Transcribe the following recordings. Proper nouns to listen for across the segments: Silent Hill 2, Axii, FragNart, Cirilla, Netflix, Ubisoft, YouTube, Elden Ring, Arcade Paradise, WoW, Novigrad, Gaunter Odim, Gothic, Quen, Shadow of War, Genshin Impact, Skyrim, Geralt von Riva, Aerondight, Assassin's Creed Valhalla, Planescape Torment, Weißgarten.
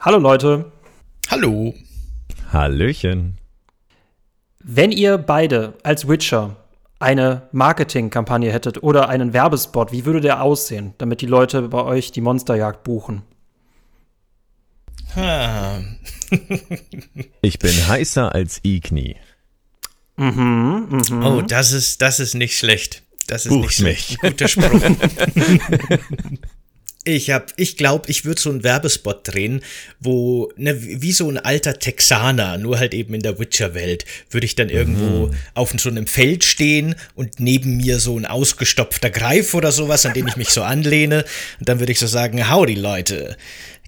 Hallo Leute. Hallo. Hallöchen. Wenn ihr beide als Witcher eine Marketingkampagne hättet oder einen Werbespot, wie würde der aussehen, damit die Leute bei euch die Monsterjagd buchen? Ich bin heißer als Igni. Mhm. Oh, das ist nicht schlecht. Das ist bucht nicht schlecht. Mich. Guter Spruch. Ich glaube, ich würde so einen Werbespot drehen, wo, ne, wie so ein alter Texaner, nur halt eben in der Witcher-Welt, würde ich dann irgendwo auf so einem Feld stehen und neben mir so ein ausgestopfter Greif oder sowas, an dem ich mich so anlehne. Und dann würde ich so sagen, howdy Leute,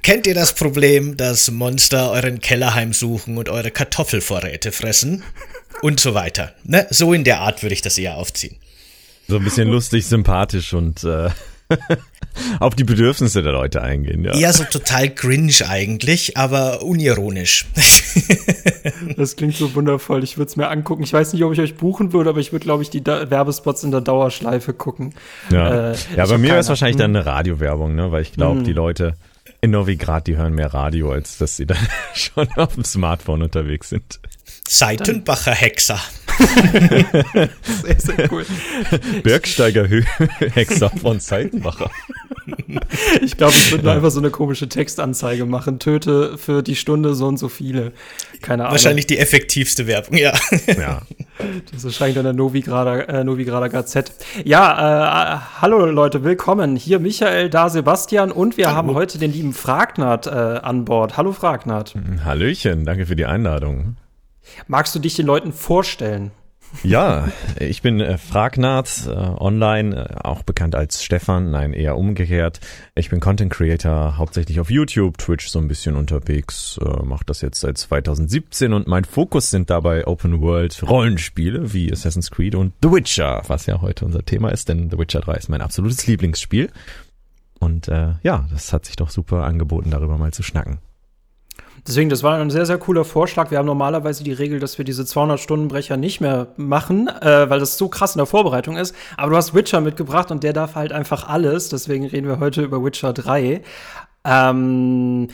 kennt ihr das Problem, dass Monster euren Keller heimsuchen und eure Kartoffelvorräte fressen? Und so weiter. Ne? So in der Art würde ich das eher aufziehen. So ein bisschen lustig, sympathisch und auf die Bedürfnisse der Leute eingehen, ja. Eher so total cringe eigentlich, aber unironisch. Das klingt so wundervoll, ich würde es mir angucken. Ich weiß nicht, ob ich euch buchen würde, aber ich würde, glaube ich, die Werbespots in der Dauerschleife gucken. Ja, ja, bei mir wäre es wahrscheinlich dann eine Radiowerbung, ne? Weil ich glaube, die Leute in Novigrad, die hören mehr Radio, als dass sie dann schon auf dem Smartphone unterwegs sind. Seitenbacher Hexer. Sehr, sehr cool. Bergsteiger Hexer von Seitenbacher. Ich glaube, ich würde einfach so eine komische Textanzeige machen. Töte für die Stunde so und so viele. Keine Ahnung. Wahrscheinlich die effektivste Werbung, ja. Das erscheint in der Novigrader Gazette. Ja, hallo Leute, willkommen. Hier Michael, da Sebastian und wir haben heute den lieben FragNart an Bord. Hallo FragNart. Hallöchen, danke für die Einladung. Magst du dich den Leuten vorstellen? Ja, ich bin FragNart, online, auch bekannt als Stefan, nein, eher umgekehrt. Ich bin Content Creator, hauptsächlich auf YouTube, Twitch so ein bisschen unterwegs, mache das jetzt seit 2017 und mein Fokus sind dabei Open World Rollenspiele wie Assassin's Creed und The Witcher, was ja heute unser Thema ist, denn The Witcher 3 ist mein absolutes Lieblingsspiel. Und ja, das hat sich doch super angeboten, darüber mal zu schnacken. Deswegen, das war ein sehr, sehr cooler Vorschlag. Wir haben normalerweise die Regel, dass wir diese 200-Stunden-Brecher nicht mehr machen, weil das so krass in der Vorbereitung ist. Aber du hast Witcher mitgebracht und der darf halt einfach alles. Deswegen reden wir heute über Witcher 3. Mai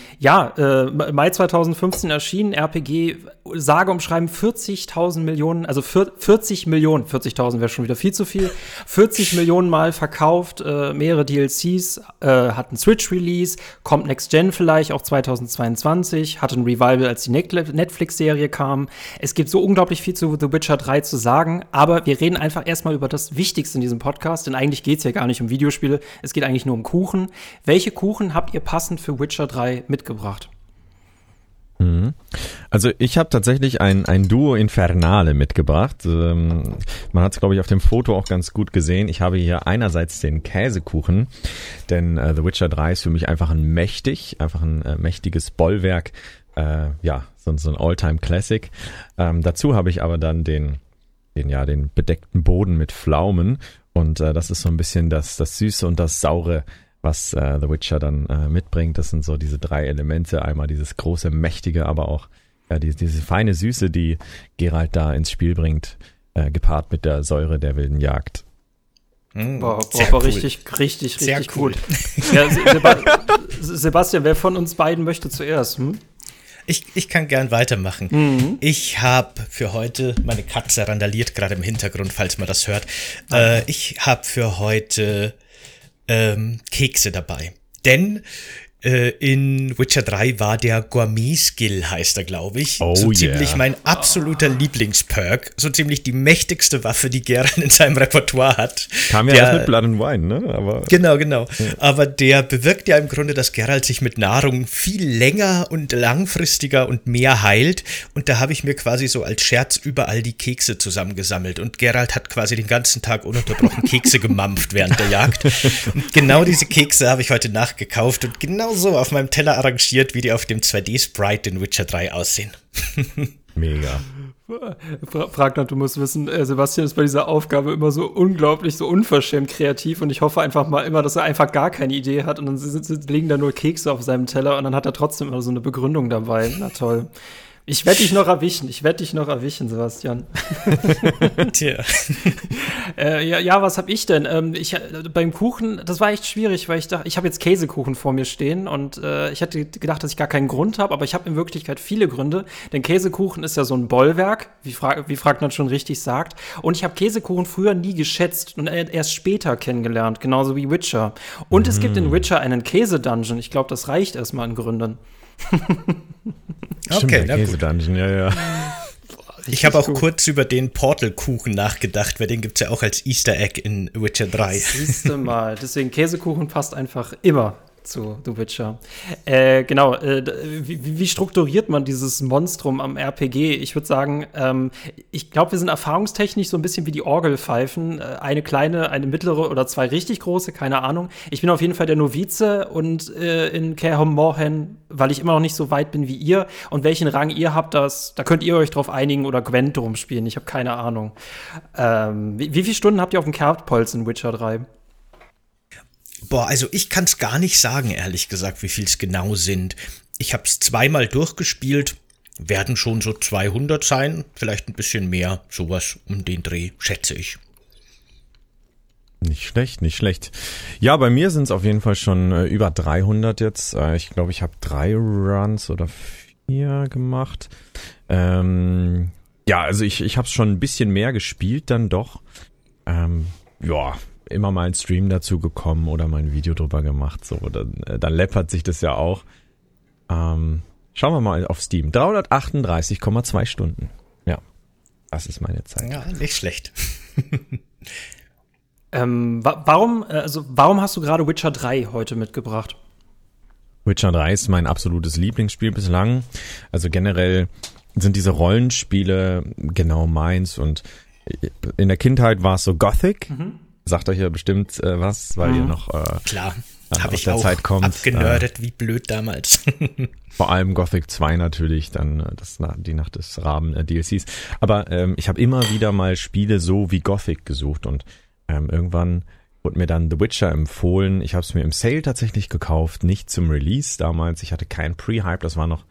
2015 erschienen, RPG, sage und schreiben 40.000 Millionen, also 40 Millionen, 40.000 wäre schon wieder viel zu viel, 40 Millionen Mal verkauft, mehrere DLCs, hat einen Switch-Release, kommt Next-Gen vielleicht, auch 2022, hat ein Revival, als die Netflix-Serie kam. Es gibt so unglaublich viel zu The Witcher 3 zu sagen, aber wir reden einfach erstmal über das Wichtigste in diesem Podcast, denn eigentlich geht's ja gar nicht um Videospiele, es geht eigentlich nur um Kuchen. Welche Kuchen habt ihr passend für Witcher 3 mitgebracht? Also ich habe tatsächlich ein Duo Infernale mitgebracht. Man hat es, glaube ich, auf dem Foto auch ganz gut gesehen. Ich habe hier einerseits den Käsekuchen, denn The Witcher 3 ist für mich einfach ein mächtiges Bollwerk. So ein All-Time-Classic. Dazu habe ich aber dann den bedeckten Boden mit Pflaumen und das ist so ein bisschen das Süße und das Saure, was The Witcher dann mitbringt. Das sind so diese drei Elemente. Einmal dieses große, mächtige, aber auch diese feine Süße, die Geralt da ins Spiel bringt, gepaart mit der Säure der wilden Jagd. Boah, richtig cool. Ja, Sebastian, wer von uns beiden möchte zuerst? Ich kann gern weitermachen. Ich habe für heute, meine Katze randaliert gerade im Hintergrund, falls man das hört, ich habe für heute Kekse dabei. Denn in Witcher 3 war der Gourmet-Skill, heißt er, glaube ich. Oh, so ziemlich mein absoluter Lieblingsperk. So ziemlich die mächtigste Waffe, die Geralt in seinem Repertoire hat. Kam ja erst mit Blood and Wine, ne? Aber genau. Ja. Aber der bewirkt ja im Grunde, dass Geralt sich mit Nahrung viel länger und langfristiger und mehr heilt. Und da habe ich mir quasi so als Scherz überall die Kekse zusammengesammelt. Und Geralt hat quasi den ganzen Tag ununterbrochen Kekse gemampft während der Jagd. Und genau diese Kekse habe ich heute nachgekauft und genau so auf meinem Teller arrangiert, wie die auf dem 2D-Sprite in Witcher 3 aussehen. Mega. FragNart, du musst wissen, Sebastian ist bei dieser Aufgabe immer so unglaublich, so unverschämt kreativ und ich hoffe einfach mal immer, dass er einfach gar keine Idee hat und dann liegen da nur Kekse auf seinem Teller und dann hat er trotzdem immer so eine Begründung dabei. Na toll. Ich werde dich noch erwischen, Sebastian. Tja. Was habe ich denn? Beim Kuchen, das war echt schwierig, weil ich dachte, ich habe jetzt Käsekuchen vor mir stehen und ich hatte gedacht, dass ich gar keinen Grund habe, aber ich habe in Wirklichkeit viele Gründe, denn Käsekuchen ist ja so ein Bollwerk, wie FragNart schon richtig sagt, und ich habe Käsekuchen früher nie geschätzt und erst später kennengelernt, genauso wie Witcher. Und es gibt in Witcher einen Käse-Dungeon, ich glaube, das reicht erstmal an Gründen. Stimmt, okay, der Käse-Dungeon, ja. Ich habe auch kurz über den Portal-Kuchen nachgedacht, weil den gibt es ja auch als Easter Egg in Witcher 3. Siehste mal, deswegen Käsekuchen passt einfach immer zu The Witcher. Wie strukturiert man dieses Monstrum am RPG? Ich würde sagen, ich glaube, wir sind erfahrungstechnisch so ein bisschen wie die Orgelpfeifen. Eine kleine, eine mittlere oder zwei richtig große, keine Ahnung. Ich bin auf jeden Fall der Novize und in Kaer Morhen, weil ich immer noch nicht so weit bin wie ihr. Und welchen Rang ihr habt, da könnt ihr euch drauf einigen oder Gwent drum spielen. Ich habe keine Ahnung. Wie viele Stunden habt ihr auf dem Kerbholz in Witcher 3? Boah, also ich kann es gar nicht sagen, ehrlich gesagt, wie viel es genau sind. Ich habe es zweimal durchgespielt, werden schon so 200 sein, vielleicht ein bisschen mehr, sowas um den Dreh, schätze ich. Nicht schlecht, nicht schlecht. Ja, bei mir sind es auf jeden Fall schon über 300 jetzt. Ich glaube, ich habe 3 Runs oder 4 gemacht. Also ich habe es schon ein bisschen mehr gespielt dann doch. Immer mal ein Stream dazu gekommen oder mal ein Video drüber gemacht. So, dann läppert sich das ja auch. Schauen wir mal auf Steam. 338,2 Stunden. Ja, das ist meine Zeit. Ja, nicht schlecht. Warum hast du gerade Witcher 3 heute mitgebracht? Witcher 3 ist mein absolutes Lieblingsspiel bislang. Also generell sind diese Rollenspiele genau meins. Und in der Kindheit war es so Gothic. Mhm. Sagt euch ja bestimmt was, weil ihr noch klar, hab ich der auch Zeit kommt. Abgenördet, wie blöd damals. Vor allem Gothic 2 natürlich, dann die Nacht des Raben DLCs. Aber ich habe immer wieder mal Spiele so wie Gothic gesucht und irgendwann wurde mir dann The Witcher empfohlen. Ich habe es mir im Sale tatsächlich gekauft, nicht zum Release damals. Ich hatte keinen Pre-Hype, das war noch,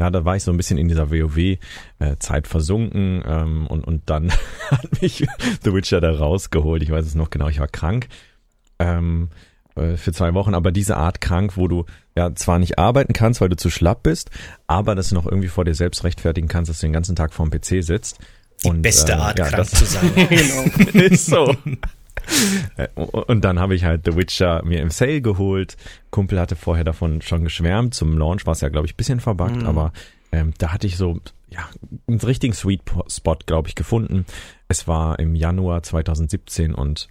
ja, da war ich so ein bisschen in dieser WoW-Zeit versunken und dann hat mich The Witcher da rausgeholt. Ich weiß es noch genau, ich war krank für 2 Wochen, aber diese Art krank, wo du ja zwar nicht arbeiten kannst, weil du zu schlapp bist, aber das noch irgendwie vor dir selbst rechtfertigen kannst, dass du den ganzen Tag vorm PC sitzt. Die beste Art, krank zu sein. Genau. Ist so. Und dann habe ich halt The Witcher mir im Sale geholt. Kumpel hatte vorher davon schon geschwärmt. Zum Launch war es ja, glaube ich, ein bisschen verbuggt, aber da hatte ich so, ja, einen richtigen Sweet Spot, glaube ich, gefunden. Es war im Januar 2017 und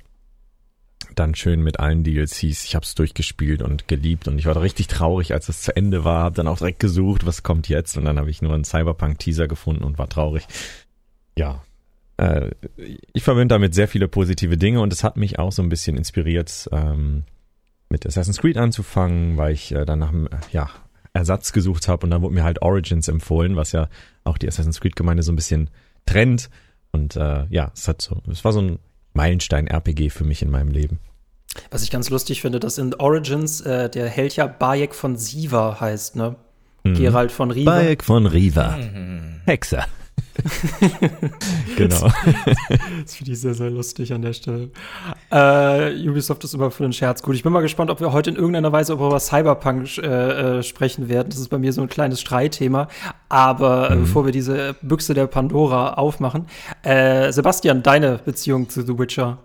dann schön mit allen DLCs. Ich habe es durchgespielt und geliebt und ich war da richtig traurig, als es zu Ende war. Habe dann auch direkt gesucht, was kommt jetzt? Und dann habe ich nur einen Cyberpunk-Teaser gefunden und war traurig. Ja. Ich verbinde damit sehr viele positive Dinge und es hat mich auch so ein bisschen inspiriert, mit Assassin's Creed anzufangen, weil ich dann nach einem Ersatz gesucht habe und dann wurde mir halt Origins empfohlen, was ja auch die Assassin's Creed-Gemeinde so ein bisschen trennt. Und es war so ein Meilenstein-RPG für mich in meinem Leben. Was ich ganz lustig finde, dass in Origins der Held ja Bayek von Siva heißt, ne? Mhm. Geralt von Riva. Bayek von Riva. Mhm. Hexer. Genau. Das finde ich sehr, sehr lustig an der Stelle. Ubisoft ist immer für den Scherz gut. Ich bin mal gespannt, ob wir heute in irgendeiner Weise über Cyberpunk sprechen werden. Das ist bei mir so ein kleines Streitthema. Aber bevor wir diese Büchse der Pandora aufmachen, Sebastian, deine Beziehung zu The Witcher?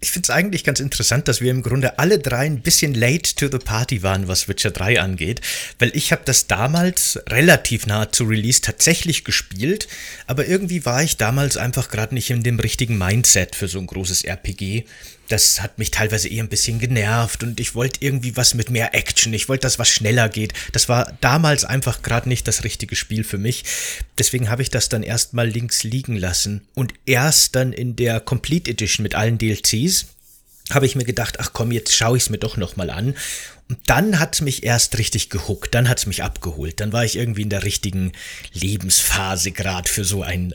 Ich finde es eigentlich ganz interessant, dass wir im Grunde alle drei ein bisschen late to the party waren, was Witcher 3 angeht, weil ich habe das damals relativ nahe zu Release tatsächlich gespielt, aber irgendwie war ich damals einfach gerade nicht in dem richtigen Mindset für so ein großes RPG. Das hat mich teilweise eher ein bisschen genervt und ich wollte irgendwie was mit mehr Action, ich wollte, dass was schneller geht. Das war damals einfach gerade nicht das richtige Spiel für mich. Deswegen habe ich das dann erstmal links liegen lassen und erst dann in der Complete Edition mit allen DLCs habe ich mir gedacht, ach komm, jetzt schaue ich es mir doch nochmal an. Und dann hat's mich erst richtig gehuckt, dann hat's mich abgeholt, dann war ich irgendwie in der richtigen Lebensphase gerade für so ein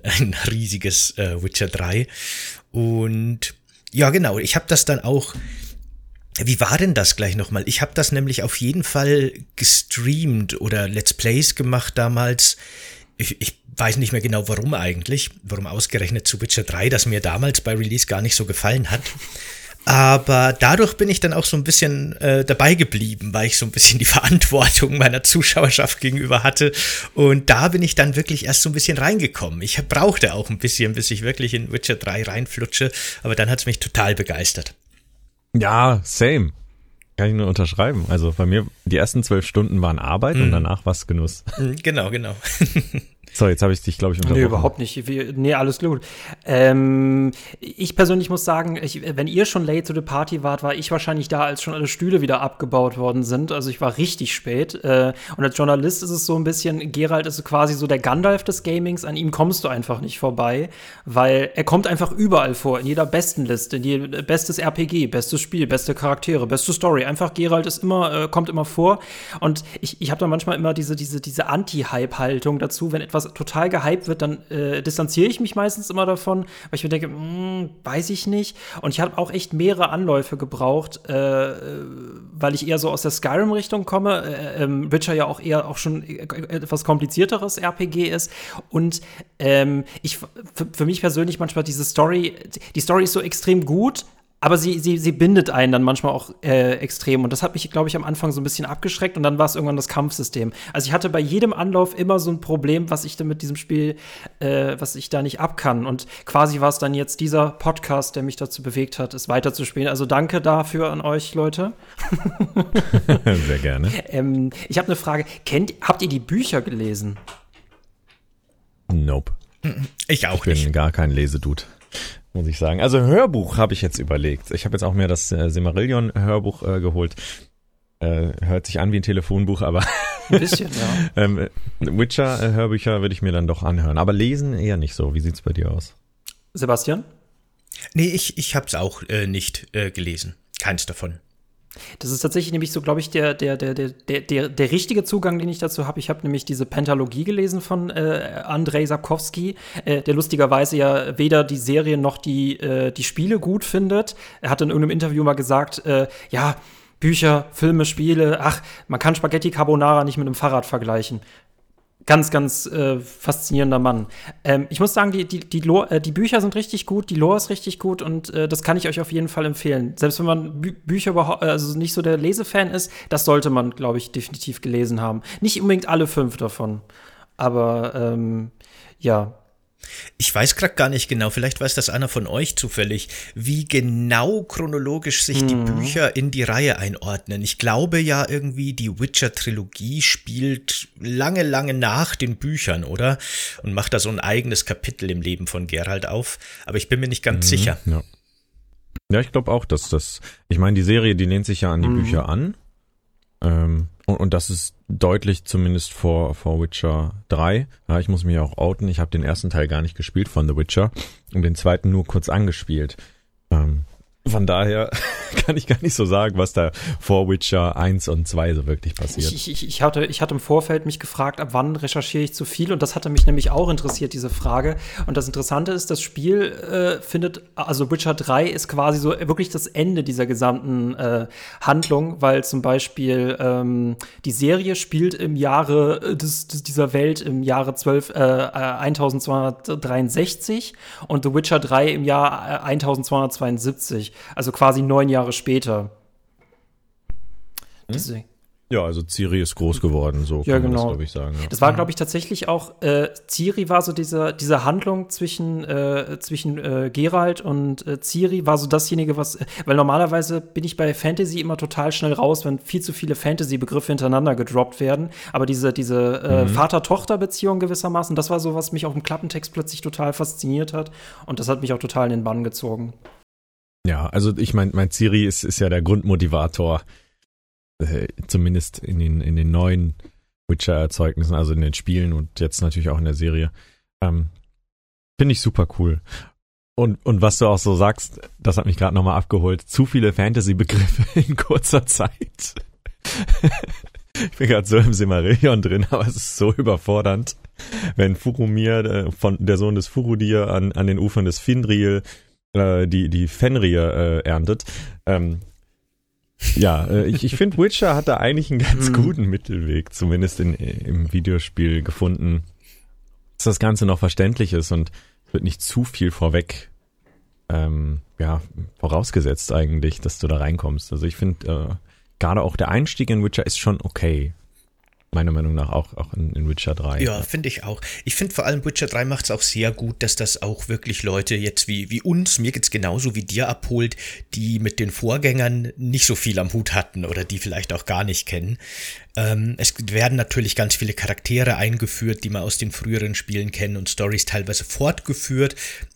riesiges Witcher 3 und ja, genau. Ich habe das dann auch, wie war denn das gleich nochmal? Ich habe das nämlich auf jeden Fall gestreamt oder Let's Plays gemacht damals Ich weiß nicht mehr genau, warum eigentlich, warum ausgerechnet zu Witcher 3, das mir damals bei Release gar nicht so gefallen hat. Aber dadurch bin ich dann auch so ein bisschen dabei geblieben, weil ich so ein bisschen die Verantwortung meiner Zuschauerschaft gegenüber hatte. Und da bin ich dann wirklich erst so ein bisschen reingekommen. Ich brauchte auch ein bisschen, bis ich wirklich in Witcher 3 reinflutsche. Aber dann hat es mich total begeistert. Ja, same. Kann ich nur unterschreiben. Also bei mir, die ersten 12 Stunden waren Arbeit und danach war es Genuss. Genau. So, jetzt habe ich dich, glaube ich, unterbrochen. Nee, überhaupt nicht. Nee, alles gut. Ich persönlich muss sagen, wenn ihr schon late to the party wart, war ich wahrscheinlich da, als schon alle Stühle wieder abgebaut worden sind. Also ich war richtig spät. Und als Journalist ist es so ein bisschen, Geralt ist quasi so der Gandalf des Gamings. An ihm kommst du einfach nicht vorbei, weil er kommt einfach überall vor. In jeder besten Liste, in jedem bestes RPG, bestes Spiel, beste Charaktere, beste Story. Einfach Geralt ist immer, kommt immer vor. Und ich habe da manchmal immer diese Anti-Hype-Haltung dazu, wenn etwas total gehypt wird, dann distanziere ich mich meistens immer davon, weil ich mir denke, weiß ich nicht. Und ich habe auch echt mehrere Anläufe gebraucht, weil ich eher so aus der Skyrim-Richtung komme. Witcher ja auch eher auch schon etwas komplizierteres RPG ist. Und für mich persönlich manchmal die Story ist so extrem gut, aber sie bindet einen dann manchmal auch extrem. Und das hat mich, glaube ich, am Anfang so ein bisschen abgeschreckt. Und dann war es irgendwann das Kampfsystem. Also ich hatte bei jedem Anlauf immer so ein Problem, was ich da mit diesem Spiel, was ich da nicht ab kann. Und quasi war es dann jetzt dieser Podcast, der mich dazu bewegt hat, es weiterzuspielen. Also danke dafür an euch, Leute. Sehr gerne. Ich habe eine Frage. Habt ihr die Bücher gelesen? Nope. Ich auch nicht. Ich bin gar kein Lesedude, muss ich sagen. Also Hörbuch habe ich jetzt überlegt. Ich habe jetzt auch mir das Silmarillion-Hörbuch geholt. Hört sich an wie ein Telefonbuch, aber ein bisschen, ja. Witcher-Hörbücher würde ich mir dann doch anhören. Aber lesen eher nicht so. Wie sieht's bei dir aus? Sebastian? Nee, ich habe es auch nicht gelesen. Keins davon. Das ist tatsächlich nämlich so, glaube ich, der richtige Zugang, den ich dazu habe. Ich habe nämlich diese Pentalogie gelesen von Andrzej Sapkowski, der lustigerweise ja weder die Serie noch die Spiele gut findet. Er hat in irgendeinem Interview mal gesagt, ja, Bücher, Filme, Spiele, ach, man kann Spaghetti Carbonara nicht mit einem Fahrrad vergleichen. Ganz, ganz faszinierender Mann. Ich muss sagen, die Bücher sind richtig gut, die Lore ist richtig gut und das kann ich euch auf jeden Fall empfehlen. Selbst wenn man Bücher also nicht so der Lesefan ist, das sollte man, glaube ich, definitiv gelesen haben. Nicht unbedingt alle 5 davon, aber ja. Ich weiß gerade gar nicht genau, vielleicht weiß das einer von euch zufällig, wie genau chronologisch sich die Bücher in die Reihe einordnen. Ich glaube ja irgendwie, die Witcher-Trilogie spielt lange, lange nach den Büchern, oder? Und macht da so ein eigenes Kapitel im Leben von Geralt auf. Aber ich bin mir nicht ganz sicher. Ja, ich glaube auch, dass das, ich meine, die Serie, die lehnt sich ja an die Bücher an. Und das ist deutlich zumindest vor Witcher 3. Ja, ich muss mich auch outen. Ich habe den ersten Teil gar nicht gespielt von The Witcher und den zweiten nur kurz angespielt. Von daher kann ich gar nicht so sagen, was da vor Witcher 1 und 2 so wirklich passiert. Ich hatte im Vorfeld mich gefragt, ab wann recherchiere ich zu viel? Und das hatte mich nämlich auch interessiert, diese Frage. Und das Interessante ist, das Spiel also Witcher 3 ist quasi so wirklich das Ende dieser gesamten Handlung, weil zum Beispiel die Serie spielt im Jahre dieser Welt im Jahre 1263 und The Witcher 3 im Jahr 1272. Also quasi 9 Jahre später. Deswegen. Ja, also Ciri ist groß geworden, so ja, kann man das, glaube ich, sagen. Ja. Das war, glaube ich, tatsächlich auch, Ciri war so diese Handlung zwischen Geralt und Ciri war so dasjenige, was, weil normalerweise bin ich bei Fantasy immer total schnell raus, wenn viel zu viele Fantasy-Begriffe hintereinander gedroppt werden, aber diese Vater-Tochter-Beziehung gewissermaßen, das war so, was mich auch im Klappentext plötzlich total fasziniert hat und das hat mich auch total in den Bann gezogen. Ja, also ich mein Ciri ist ja der Grundmotivator, zumindest in den neuen Witcher-Erzeugnissen, also in den Spielen und jetzt natürlich auch in der Serie. Finde ich super cool. Und was du auch so sagst, das hat mich gerade nochmal abgeholt, zu viele Fantasy-Begriffe in kurzer Zeit. Ich bin gerade so im Silmarillion drin, aber es ist so überfordernd, wenn Furumir, der Sohn des Furudir, an den Ufern des Findriel die Fenrir erntet. Ich finde, Witcher hat da eigentlich einen ganz guten Mittelweg, zumindest im Videospiel gefunden. dass das Ganze noch verständlich ist und es wird nicht zu viel vorweg vorausgesetzt eigentlich, dass du da reinkommst. Also ich finde gerade auch der Einstieg in Witcher ist schon okay. Meiner Meinung nach auch in Witcher 3. Ja, finde ich auch. Ich finde vor allem Witcher 3 macht es auch sehr gut, dass das auch wirklich Leute jetzt wie uns, mir geht's genauso wie dir, abholt, die mit den Vorgängern nicht so viel am Hut hatten oder die vielleicht auch gar nicht kennen. Es werden natürlich ganz viele Charaktere eingeführt, die man aus den früheren Spielen kennt und Storys teilweise fortgeführt.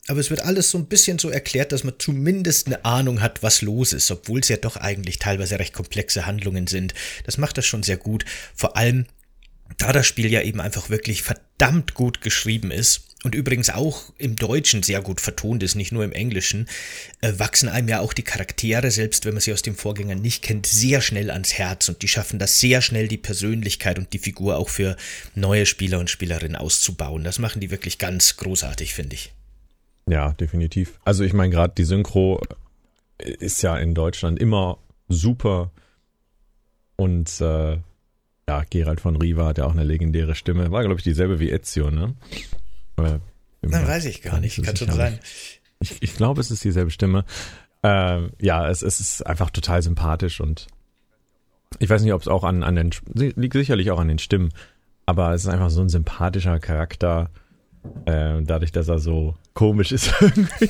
Aber es wird alles so ein bisschen so erklärt, dass man zumindest eine Ahnung hat, was los ist, obwohl es ja doch eigentlich teilweise recht komplexe Handlungen sind. Das macht das schon sehr gut. Vor allem, da das Spiel ja eben einfach wirklich verdammt gut geschrieben ist und übrigens auch im Deutschen sehr gut vertont ist, nicht nur im Englischen, wachsen einem ja auch die Charaktere, selbst wenn man sie aus dem Vorgänger nicht kennt, sehr schnell ans Herz. Und die schaffen das sehr schnell, die Persönlichkeit und die Figur auch für neue Spieler und Spielerinnen auszubauen. Das machen die wirklich ganz großartig, finde ich. Ja, definitiv. Also ich meine, gerade die Synchro ist ja in Deutschland immer super und Geralt von Riva hat ja auch eine legendäre Stimme. War, glaube ich, dieselbe wie Ezio, ne? Dann weiß ich gar nicht, kann schon sein. Ich glaube, es ist dieselbe Stimme. Es ist einfach total sympathisch und ich weiß nicht, ob es auch liegt sicherlich auch an den Stimmen, aber es ist einfach so ein sympathischer Charakter, dadurch, dass er so komisch ist irgendwie,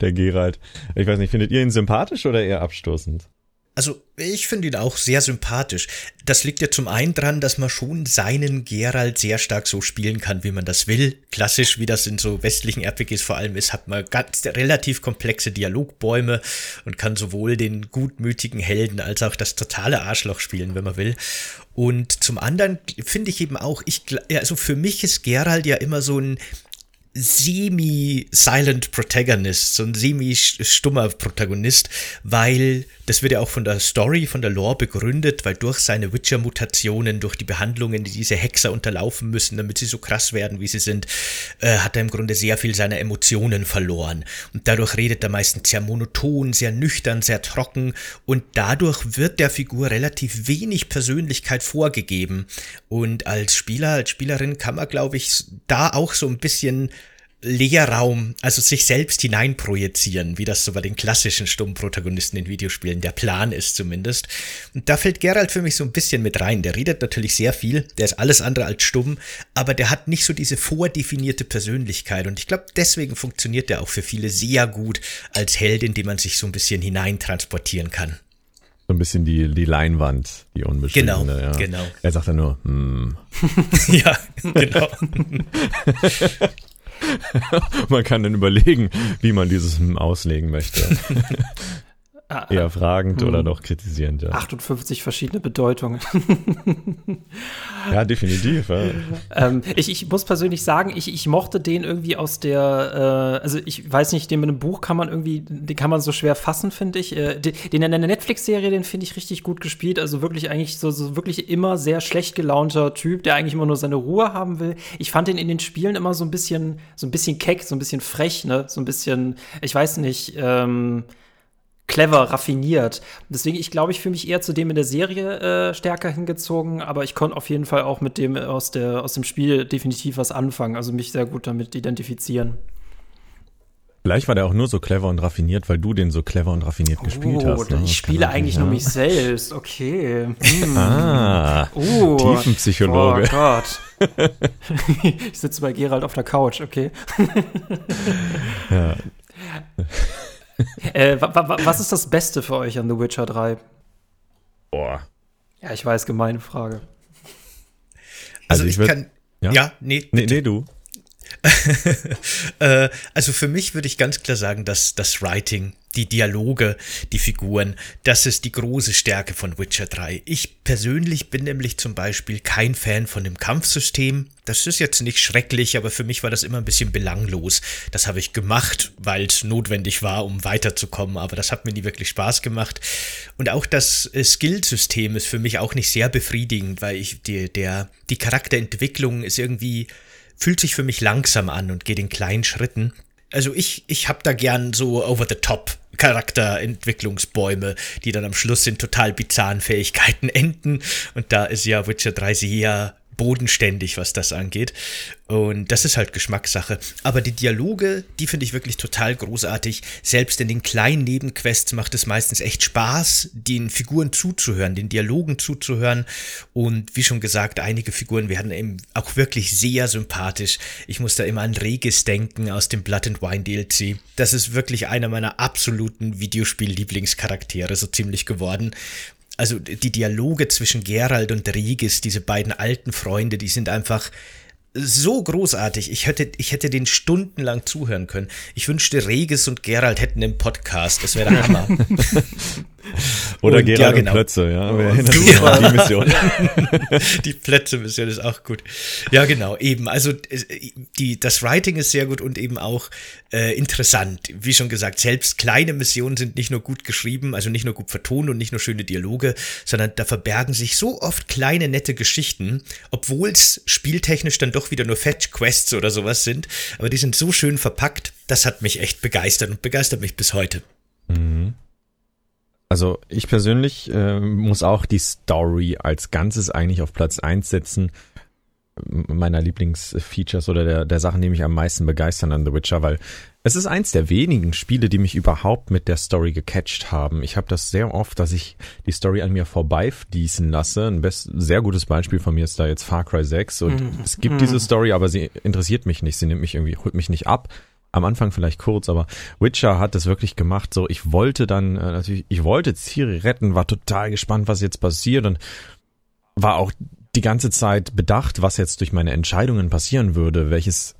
der Geralt. Ich weiß nicht, findet ihr ihn sympathisch oder eher abstoßend? Also ich finde ihn auch sehr sympathisch. Das liegt ja zum einen dran, dass man schon seinen Geralt sehr stark so spielen kann, wie man das will. Klassisch, wie das in so westlichen RPGs vor allem ist, hat man ganz relativ komplexe Dialogbäume und kann sowohl den gutmütigen Helden als auch das totale Arschloch spielen, wenn man will. Und zum anderen finde ich eben auch, für mich ist Geralt ja immer so ein semi-silent Protagonist, so ein semi-stummer Protagonist, weil das wird ja auch von der Story, von der Lore begründet, weil durch seine Witcher-Mutationen, durch die Behandlungen, die diese Hexer unterlaufen müssen, damit sie so krass werden, wie sie sind, hat er im Grunde sehr viel seiner Emotionen verloren. Und dadurch redet er meistens sehr monoton, sehr nüchtern, sehr trocken und dadurch wird der Figur relativ wenig Persönlichkeit vorgegeben. Und als Spieler, als Spielerin kann man, glaube ich, da auch so ein bisschen Leerraum, also sich selbst hineinprojizieren, wie das so bei den klassischen stummen Protagonisten in Videospielen der Plan ist zumindest. Und da fällt Geralt für mich so ein bisschen mit rein. Der redet natürlich sehr viel, der ist alles andere als stumm, aber der hat nicht so diese vordefinierte Persönlichkeit und ich glaube, deswegen funktioniert der auch für viele sehr gut als Held, in den man sich so ein bisschen hineintransportieren kann. So ein bisschen die Leinwand, die unbeschriebene. Genau, ja. Genau. Er sagt dann nur, Ja, genau. Man kann dann überlegen, wie man dieses auslegen möchte. Eher fragend oder doch kritisierend. Ja. 58 verschiedene Bedeutungen. Ja, definitiv. Ja. Ich muss persönlich sagen, ich mochte den irgendwie aus der, also ich weiß nicht, den mit einem Buch kann man irgendwie, den kann man so schwer fassen, finde ich. Den in der Netflix-Serie, den finde ich richtig gut gespielt. Also wirklich eigentlich so wirklich immer sehr schlecht gelaunter Typ, der eigentlich immer nur seine Ruhe haben will. Ich fand den in den Spielen immer so ein bisschen keck, so ein bisschen frech, ne? So ein bisschen, ich weiß nicht, clever, raffiniert. Deswegen, ich glaube, ich fühle mich eher zu dem in der Serie stärker hingezogen, aber ich konnte auf jeden Fall auch mit dem aus dem Spiel definitiv was anfangen, also mich sehr gut damit identifizieren. Vielleicht war der auch nur so clever und raffiniert, weil du den so clever und raffiniert gespielt hast. Ne? Ich spiele eigentlich nur mich selbst, okay. Tiefenpsychologe. Oh Gott. Ich sitze bei Geralt auf der Couch, okay. Ja. Was ist das Beste für euch an The Witcher 3? Boah. Ja, ich weiß, gemeine Frage. Also ich kann... Ja, nee. Nee, du. Also für mich würde ich ganz klar sagen, dass das Writing, die Dialoge, die Figuren, das ist die große Stärke von Witcher 3. Ich persönlich bin nämlich zum Beispiel kein Fan von dem Kampfsystem. Das ist jetzt nicht schrecklich, aber für mich war das immer ein bisschen belanglos. Das habe ich gemacht, weil es notwendig war, um weiterzukommen, aber das hat mir nie wirklich Spaß gemacht. Und auch das Skillsystem ist für mich auch nicht sehr befriedigend, weil die Charakterentwicklung ist irgendwie... fühlt sich für mich langsam an und geht in kleinen Schritten. Also ich habe da gern so over-the-top Charakterentwicklungsbäume, die dann am Schluss in total bizarren Fähigkeiten enden. Und da ist ja Witcher 3 sehr bodenständig, was das angeht. Und das ist halt Geschmackssache. Aber die Dialoge, die finde ich wirklich total großartig. Selbst in den kleinen Nebenquests macht es meistens echt Spaß, den Figuren zuzuhören, den Dialogen zuzuhören. Und wie schon gesagt, einige Figuren werden eben auch wirklich sehr sympathisch. Ich muss da immer an Regis denken aus dem Blood and Wine DLC. Das ist wirklich einer meiner absoluten Videospiel-Lieblingscharaktere so ziemlich geworden. Also die Dialoge zwischen Geralt und Regis, diese beiden alten Freunde, die sind einfach so großartig. Ich hätte denen stundenlang zuhören können. Ich wünschte, Regis und Geralt hätten einen Podcast. Das wäre der Hammer. Oder und, Geralt ja, genau. Und Plötze, ja. Oh, die Mission. Die Plötze-Mission ist auch gut. Ja, genau, eben. Also das Writing ist sehr gut und eben auch interessant. Wie schon gesagt, selbst kleine Missionen sind nicht nur gut geschrieben, also nicht nur gut vertont und nicht nur schöne Dialoge, sondern da verbergen sich so oft kleine, nette Geschichten, obwohl es spieltechnisch dann doch wieder nur Fetch-Quests oder sowas sind. Aber die sind so schön verpackt, das hat mich echt begeistert und begeistert mich bis heute. Mhm. Also ich persönlich muss auch die Story als Ganzes eigentlich auf Platz 1 setzen, meiner Lieblingsfeatures oder der Sachen, die mich am meisten begeistern an The Witcher, weil es ist eins der wenigen Spiele, die mich überhaupt mit der Story gecatcht haben. Ich habe das sehr oft, dass ich die Story an mir vorbeifließen lasse. Ein sehr gutes Beispiel von mir ist da jetzt Far Cry 6 und es gibt diese Story, aber sie interessiert mich nicht, sie nimmt mich irgendwie, holt mich nicht ab. Am Anfang vielleicht kurz, aber Witcher hat das wirklich gemacht, so ich wollte Ciri retten, war total gespannt, was jetzt passiert und war auch die ganze Zeit bedacht, was jetzt durch meine Entscheidungen passieren würde, welches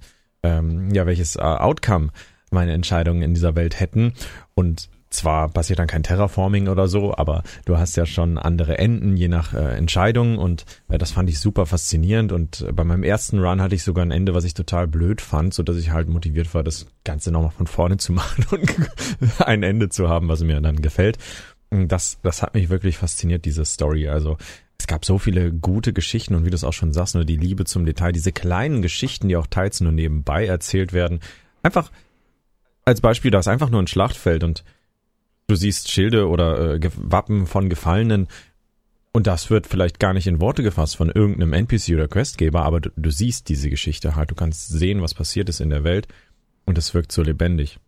Outcome meine Entscheidungen in dieser Welt hätten und zwar passiert dann kein Terraforming oder so, aber du hast ja schon andere Enden, je nach Entscheidung und das fand ich super faszinierend und bei meinem ersten Run hatte ich sogar ein Ende, was ich total blöd fand, sodass ich halt motiviert war, das Ganze nochmal von vorne zu machen und ein Ende zu haben, was mir dann gefällt. Das hat mich wirklich fasziniert, diese Story, also es gab so viele gute Geschichten und wie du es auch schon sagst, nur die Liebe zum Detail, diese kleinen Geschichten, die auch teils nur nebenbei erzählt werden, einfach als Beispiel, da ist einfach nur ein Schlachtfeld und du siehst Schilde oder Wappen von Gefallenen und das wird vielleicht gar nicht in Worte gefasst von irgendeinem NPC oder Questgeber, aber du siehst diese Geschichte halt, du kannst sehen, was passiert ist in der Welt und es wirkt so lebendig.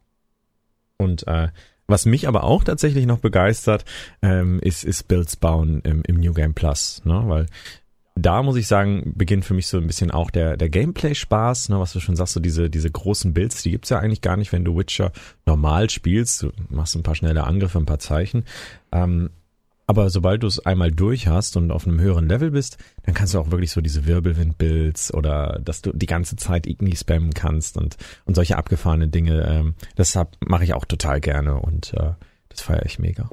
Und was mich aber auch tatsächlich noch begeistert, ist Builds bauen im New Game Plus, ne? Weil da muss ich sagen, beginnt für mich so ein bisschen auch der Gameplay-Spaß, ne, was du schon sagst, so diese großen Builds, die gibt's ja eigentlich gar nicht, wenn du Witcher normal spielst, du machst ein paar schnelle Angriffe, ein paar Zeichen, aber sobald du es einmal durch hast und auf einem höheren Level bist, dann kannst du auch wirklich so diese Wirbelwind-Builds oder dass du die ganze Zeit Igni spammen kannst und solche abgefahrene Dinge, das mache ich auch total gerne und das feiere ich mega.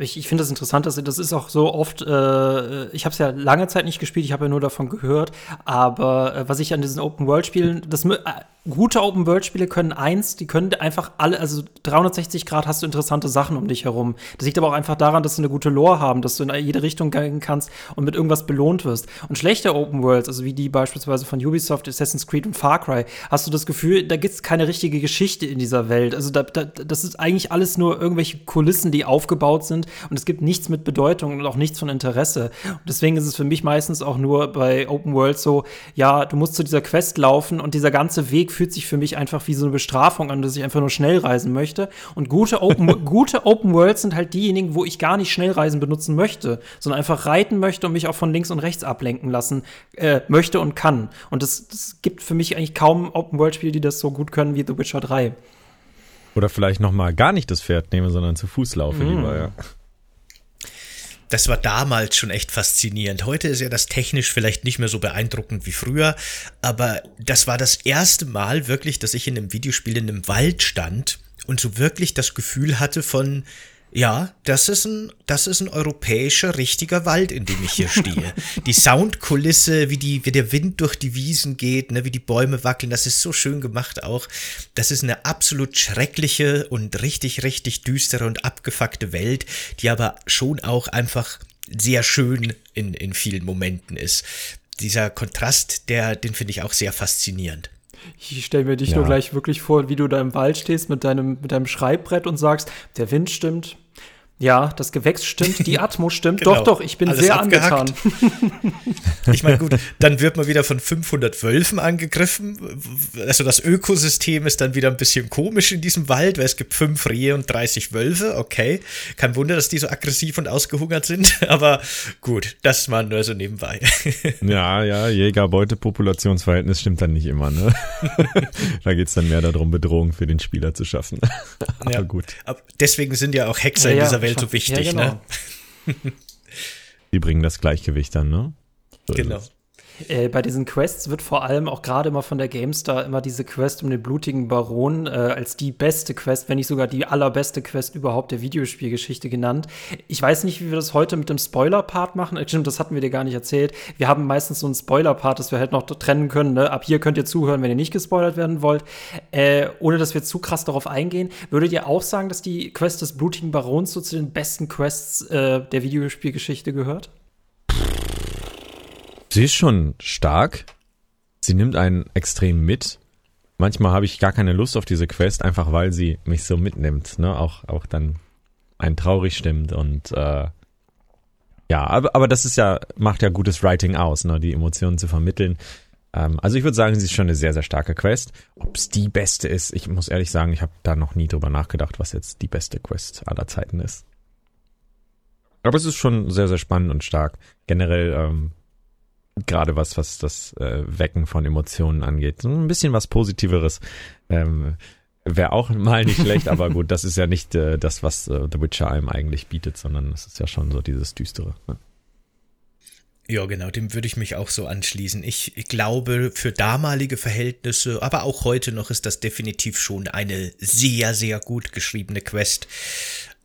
Ich finde das interessant, dass das ist auch so oft, ich habe es ja lange Zeit nicht gespielt, ich habe ja nur davon gehört, aber was ich an diesen Open-World-Spielen, gute Open-World-Spiele können eins, die können einfach alle, also 360 Grad hast du interessante Sachen um dich herum. Das liegt aber auch einfach daran, dass sie eine gute Lore haben, dass du in jede Richtung gehen kannst und mit irgendwas belohnt wirst. Und schlechte Open-Worlds, also wie die beispielsweise von Ubisoft, Assassin's Creed und Far Cry, hast du das Gefühl, da gibt's keine richtige Geschichte in dieser Welt. Also das ist eigentlich alles nur irgendwelche Kulissen, die aufgebaut sind und es gibt nichts mit Bedeutung und auch nichts von Interesse. Und deswegen ist es für mich meistens auch nur bei Open-World so, ja, du musst zu dieser Quest laufen und dieser ganze Weg fühlt sich für mich einfach wie so eine Bestrafung an, dass ich einfach nur schnell reisen möchte. Und gute Open Worlds sind halt diejenigen, wo ich gar nicht Schnellreisen benutzen möchte, sondern einfach reiten möchte und mich auch von links und rechts ablenken lassen möchte und kann. Und das gibt für mich eigentlich kaum Open-World-Spiele, die das so gut können wie The Witcher 3. Oder vielleicht noch mal gar nicht das Pferd nehme, sondern zu Fuß laufe lieber, ja. Das war damals schon echt faszinierend. Heute ist ja das technisch vielleicht nicht mehr so beeindruckend wie früher, aber das war das erste Mal wirklich, dass ich in einem Videospiel in einem Wald stand und so wirklich das Gefühl hatte von, ja, das ist ein europäischer, richtiger Wald, in dem ich hier stehe. Die Soundkulisse, wie der Wind durch die Wiesen geht, ne, wie die Bäume wackeln, das ist so schön gemacht auch. Das ist eine absolut schreckliche und richtig, richtig düstere und abgefuckte Welt, die aber schon auch einfach sehr schön in vielen Momenten ist. Dieser Kontrast, den finde ich auch sehr faszinierend. Ich stelle mir dich nur gleich wirklich vor, wie du da im Wald stehst mit deinem Schreibbrett und sagst, der Wind stimmt, Ja, das Gewächs stimmt, die Atmo stimmt. Genau. Doch, ich bin alles sehr abgehackt. Angetan. Ich meine, gut, dann wird man wieder von 500 Wölfen angegriffen. Also das Ökosystem ist dann wieder ein bisschen komisch in diesem Wald, weil es gibt 5 Rehe und 30 Wölfe. Okay, kein Wunder, dass die so aggressiv und ausgehungert sind. Aber gut, das war nur so nebenbei. Ja, Jäger-Beute-Populationsverhältnis stimmt dann nicht immer, ne? Da geht es dann mehr darum, Bedrohung für den Spieler zu schaffen. Aber ja, gut. Aber deswegen sind ja auch Hexer in dieser Welt so wichtig, genau. Ne? Die bringen das Gleichgewicht dann, ne? So genau. Bei diesen Quests wird vor allem auch gerade immer von der GameStar immer diese Quest um den blutigen Baron als die beste Quest, wenn nicht sogar die allerbeste Quest überhaupt der Videospielgeschichte genannt. Ich weiß nicht, wie wir das heute mit dem Spoiler-Part machen. Stimmt, das hatten wir dir gar nicht erzählt. Wir haben meistens so einen Spoiler-Part, dass wir halt noch trennen können. Ne? Ab hier könnt ihr zuhören, wenn ihr nicht gespoilert werden wollt. Ohne, dass wir zu krass darauf eingehen. Würdet ihr auch sagen, dass die Quest des blutigen Barons so zu den besten Quests der Videospielgeschichte gehört? Sie ist schon stark. Sie nimmt einen extrem mit. Manchmal habe ich gar keine Lust auf diese Quest, einfach weil sie mich so mitnimmt. Ne? Auch dann einen traurig stimmt. Und aber das ist ja, macht ja gutes Writing aus, ne? Die Emotionen zu vermitteln. Also ich würde sagen, sie ist schon eine sehr, sehr starke Quest. Ob es die beste ist, ich muss ehrlich sagen, ich habe da noch nie drüber nachgedacht, was jetzt die beste Quest aller Zeiten ist. Aber es ist schon sehr, sehr spannend und stark. Generell, gerade was das Wecken von Emotionen angeht. Ein bisschen was Positiveres wäre auch mal nicht schlecht, aber gut, das ist ja nicht das, was The Witcher einem eigentlich bietet, sondern es ist ja schon so dieses Düstere. Ne? Ja, genau, dem würde ich mich auch so anschließen. Ich glaube, für damalige Verhältnisse, aber auch heute noch, ist das definitiv schon eine sehr, sehr gut geschriebene Quest.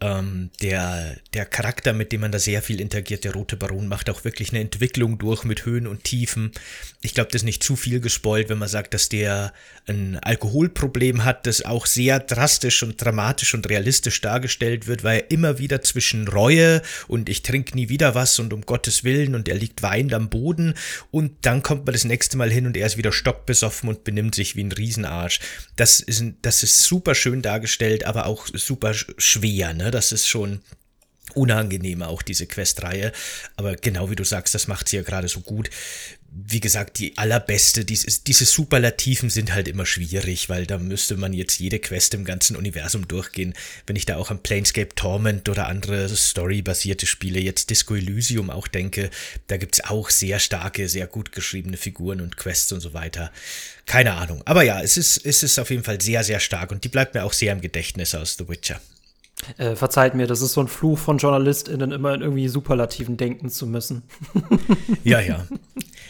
Der Charakter, mit dem man da sehr viel interagiert, der Rote Baron, macht auch wirklich eine Entwicklung durch mit Höhen und Tiefen. Ich glaube, das ist nicht zu viel gespoilt, wenn man sagt, dass der ein Alkoholproblem hat, das auch sehr drastisch und dramatisch und realistisch dargestellt wird, weil er immer wieder zwischen Reue und ich trinke nie wieder was und um Gottes Willen und er liegt weinend am Boden und dann kommt man das nächste Mal hin und er ist wieder stockbesoffen und benimmt sich wie ein Riesenarsch. Das ist super schön dargestellt, aber auch super schwer, ne? Das ist schon unangenehm, auch diese Questreihe. Aber genau wie du sagst, das macht sie ja gerade so gut. Wie gesagt, die allerbeste, diese Superlativen sind halt immer schwierig, weil da müsste man jetzt jede Quest im ganzen Universum durchgehen. Wenn ich da auch an Planescape Torment oder andere storybasierte Spiele, jetzt Disco Elysium auch denke, da gibt's auch sehr starke, sehr gut geschriebene Figuren und Quests und so weiter. Keine Ahnung. Aber ja, es ist auf jeden Fall sehr, sehr stark und die bleibt mir auch sehr im Gedächtnis aus The Witcher. Verzeiht mir, das ist so ein Fluch von JournalistInnen, immer in irgendwie Superlativen denken zu müssen. Ja.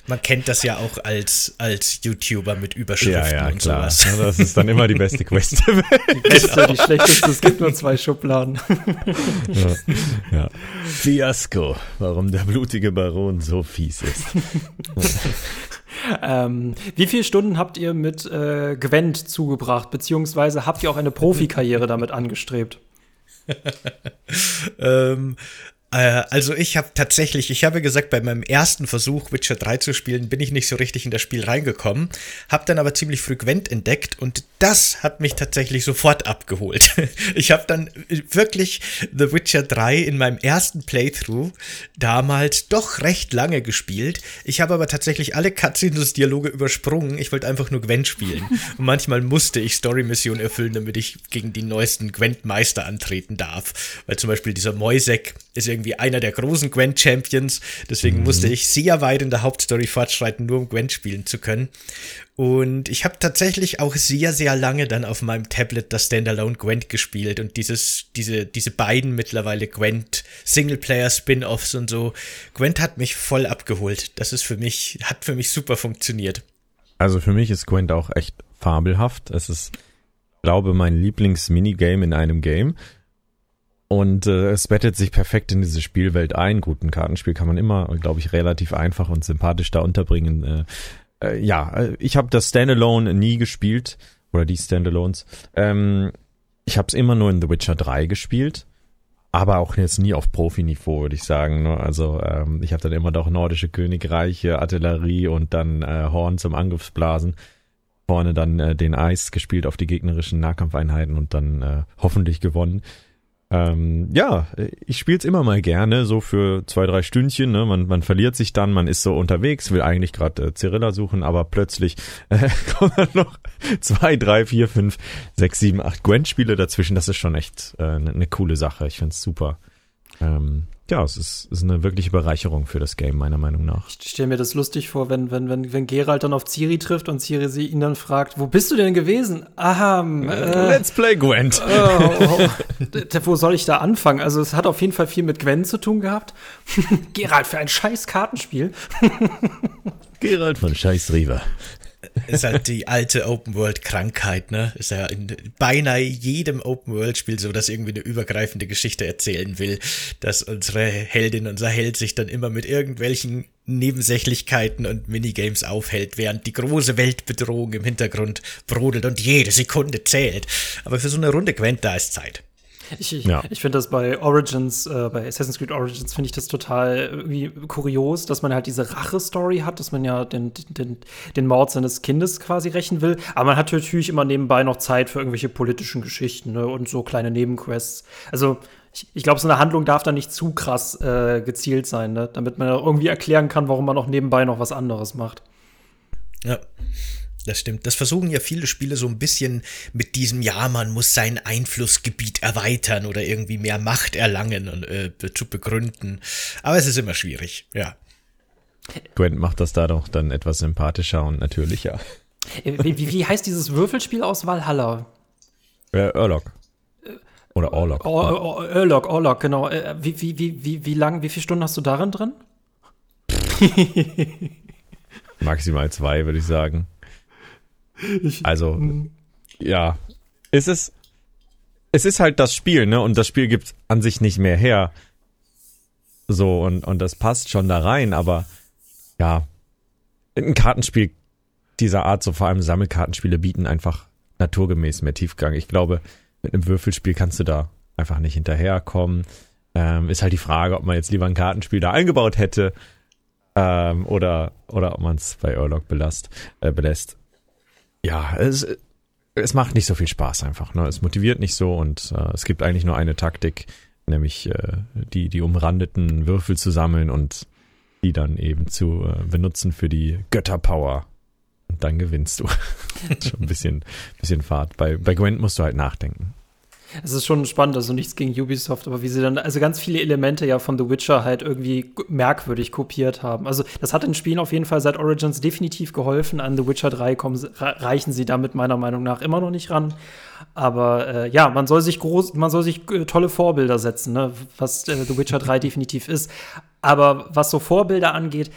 Man kennt das ja auch als YouTuber mit Überschriften ja, und klar. Sowas. Das ist dann immer die beste Quest. Die beste, die schlechteste, es gibt nur 2 Schubladen. Ja. Fiasko, warum der blutige Baron so fies ist. Wie viele Stunden habt ihr mit Gwent zugebracht, beziehungsweise habt ihr auch eine Profikarriere damit angestrebt? Also ich habe gesagt, bei meinem ersten Versuch, Witcher 3 zu spielen, bin ich nicht so richtig in das Spiel reingekommen, habe dann aber ziemlich früh Gwent entdeckt und das hat mich tatsächlich sofort abgeholt. Ich habe dann wirklich The Witcher 3 in meinem ersten Playthrough damals doch recht lange gespielt. Ich habe aber tatsächlich alle Cutscenes-Dialoge übersprungen. Ich wollte einfach nur Gwent spielen. Und manchmal musste ich Story-Missionen erfüllen, damit ich gegen die neuesten Gwent-Meister antreten darf. Weil zum Beispiel dieser Moisek ist irgendwie einer der großen Gwent-Champions. Deswegen musste ich sehr weit in der Hauptstory fortschreiten, nur um Gwent spielen zu können. Und ich habe tatsächlich auch sehr, sehr lange dann auf meinem Tablet das Standalone Gwent gespielt und diese beiden mittlerweile Gwent Singleplayer-Spin-Offs und so. Gwent hat mich voll abgeholt. Das ist hat für mich super funktioniert. Also für mich ist Gwent auch echt fabelhaft. Es ist, glaube ich, mein Lieblings-Minigame in einem Game. Und es bettet sich perfekt in diese Spielwelt ein. Gut, ein Kartenspiel kann man immer, glaube ich, relativ einfach und sympathisch da unterbringen. Ich habe das Standalone nie gespielt. Oder die Standalones. Ich habe es immer nur in The Witcher 3 gespielt. Aber auch jetzt nie auf Profi-Niveau, würde ich sagen. Ne? Also ich habe dann immer doch nordische Königreiche, Artillerie und dann Horn zum Angriffsblasen. Vorne dann den Eis gespielt auf die gegnerischen Nahkampfeinheiten und dann hoffentlich gewonnen. Ja, ich spiele es immer mal gerne, so für 2-3 Stündchen, ne? Man verliert sich dann, man ist so unterwegs, will eigentlich gerade Cyrilla suchen, aber plötzlich kommen dann noch 2, 3, 4, 5, 6, 7, 8 Gwent-Spiele dazwischen. Das ist schon echt eine coole Sache, ich find's super. Ja, es ist eine wirkliche Bereicherung für das Game, meiner Meinung nach. Ich stelle mir das lustig vor, wenn Geralt dann auf Ciri trifft und Ciri sie ihn dann fragt, wo bist du denn gewesen? Aha, let's play Gwent. Wo soll ich da anfangen? Also es hat auf jeden Fall viel mit Gwen zu tun gehabt. Geralt, für ein scheiß Kartenspiel. Geralt von scheiß Riva. Ist halt die alte Open-World-Krankheit, ne? Ist ja in beinahe jedem Open-World-Spiel so, dass irgendwie eine übergreifende Geschichte erzählen will, dass unsere Heldin, unser Held sich dann immer mit irgendwelchen Nebensächlichkeiten und Minigames aufhält, während die große Weltbedrohung im Hintergrund brodelt und jede Sekunde zählt. Aber für so eine Runde Gwent, da ist Zeit. Ich finde das bei Origins, bei Assassin's Creed Origins finde ich das total irgendwie kurios, dass man halt diese Rache-Story hat, dass man ja den Mord seines Kindes quasi rächen will, aber man hat natürlich immer nebenbei noch Zeit für irgendwelche politischen Geschichten, ne, und so kleine Nebenquests. Also ich glaube, so eine Handlung darf da nicht zu krass gezielt sein, ne, damit man irgendwie erklären kann, warum man auch nebenbei noch was anderes macht. Ja. Das stimmt. Das versuchen ja viele Spiele so ein bisschen mit diesem, ja, man muss sein Einflussgebiet erweitern oder irgendwie mehr Macht erlangen und zu begründen. Aber es ist immer schwierig, ja. Gwent macht das da doch dann etwas sympathischer und natürlicher. Wie heißt dieses Würfelspiel aus Valhalla? Urlok. Oder Orlok. Urlok, genau. Wie viele Stunden hast du darin drin? Maximal 2, würde ich sagen. Also, ja, es ist halt das Spiel, ne? Und das Spiel gibt an sich nicht mehr her. So, und das passt schon da rein, aber ja, ein Kartenspiel dieser Art, so vor allem Sammelkartenspiele, bieten einfach naturgemäß mehr Tiefgang. Ich glaube, mit einem Würfelspiel kannst du da einfach nicht hinterherkommen. Ist halt die Frage, ob man jetzt lieber ein Kartenspiel da eingebaut hätte, oder ob man es bei Urlok belässt. Ja, es macht nicht so viel Spaß einfach, ne? Es motiviert nicht so und es gibt eigentlich nur eine Taktik, nämlich die umrandeten Würfel zu sammeln und die dann eben zu benutzen für die Götterpower. Und dann gewinnst du. Schon ein bisschen Fahrt. Bei Gwent musst du halt nachdenken. Es ist schon spannend, also nichts gegen Ubisoft, aber wie sie dann, also ganz viele Elemente ja von The Witcher halt irgendwie merkwürdig kopiert haben. Also das hat den Spielen auf jeden Fall seit Origins definitiv geholfen. An The Witcher 3 reichen sie damit meiner Meinung nach immer noch nicht ran. Aber ja, man soll sich tolle Vorbilder setzen, ne? Was The Witcher 3 definitiv ist. Aber was so Vorbilder angeht,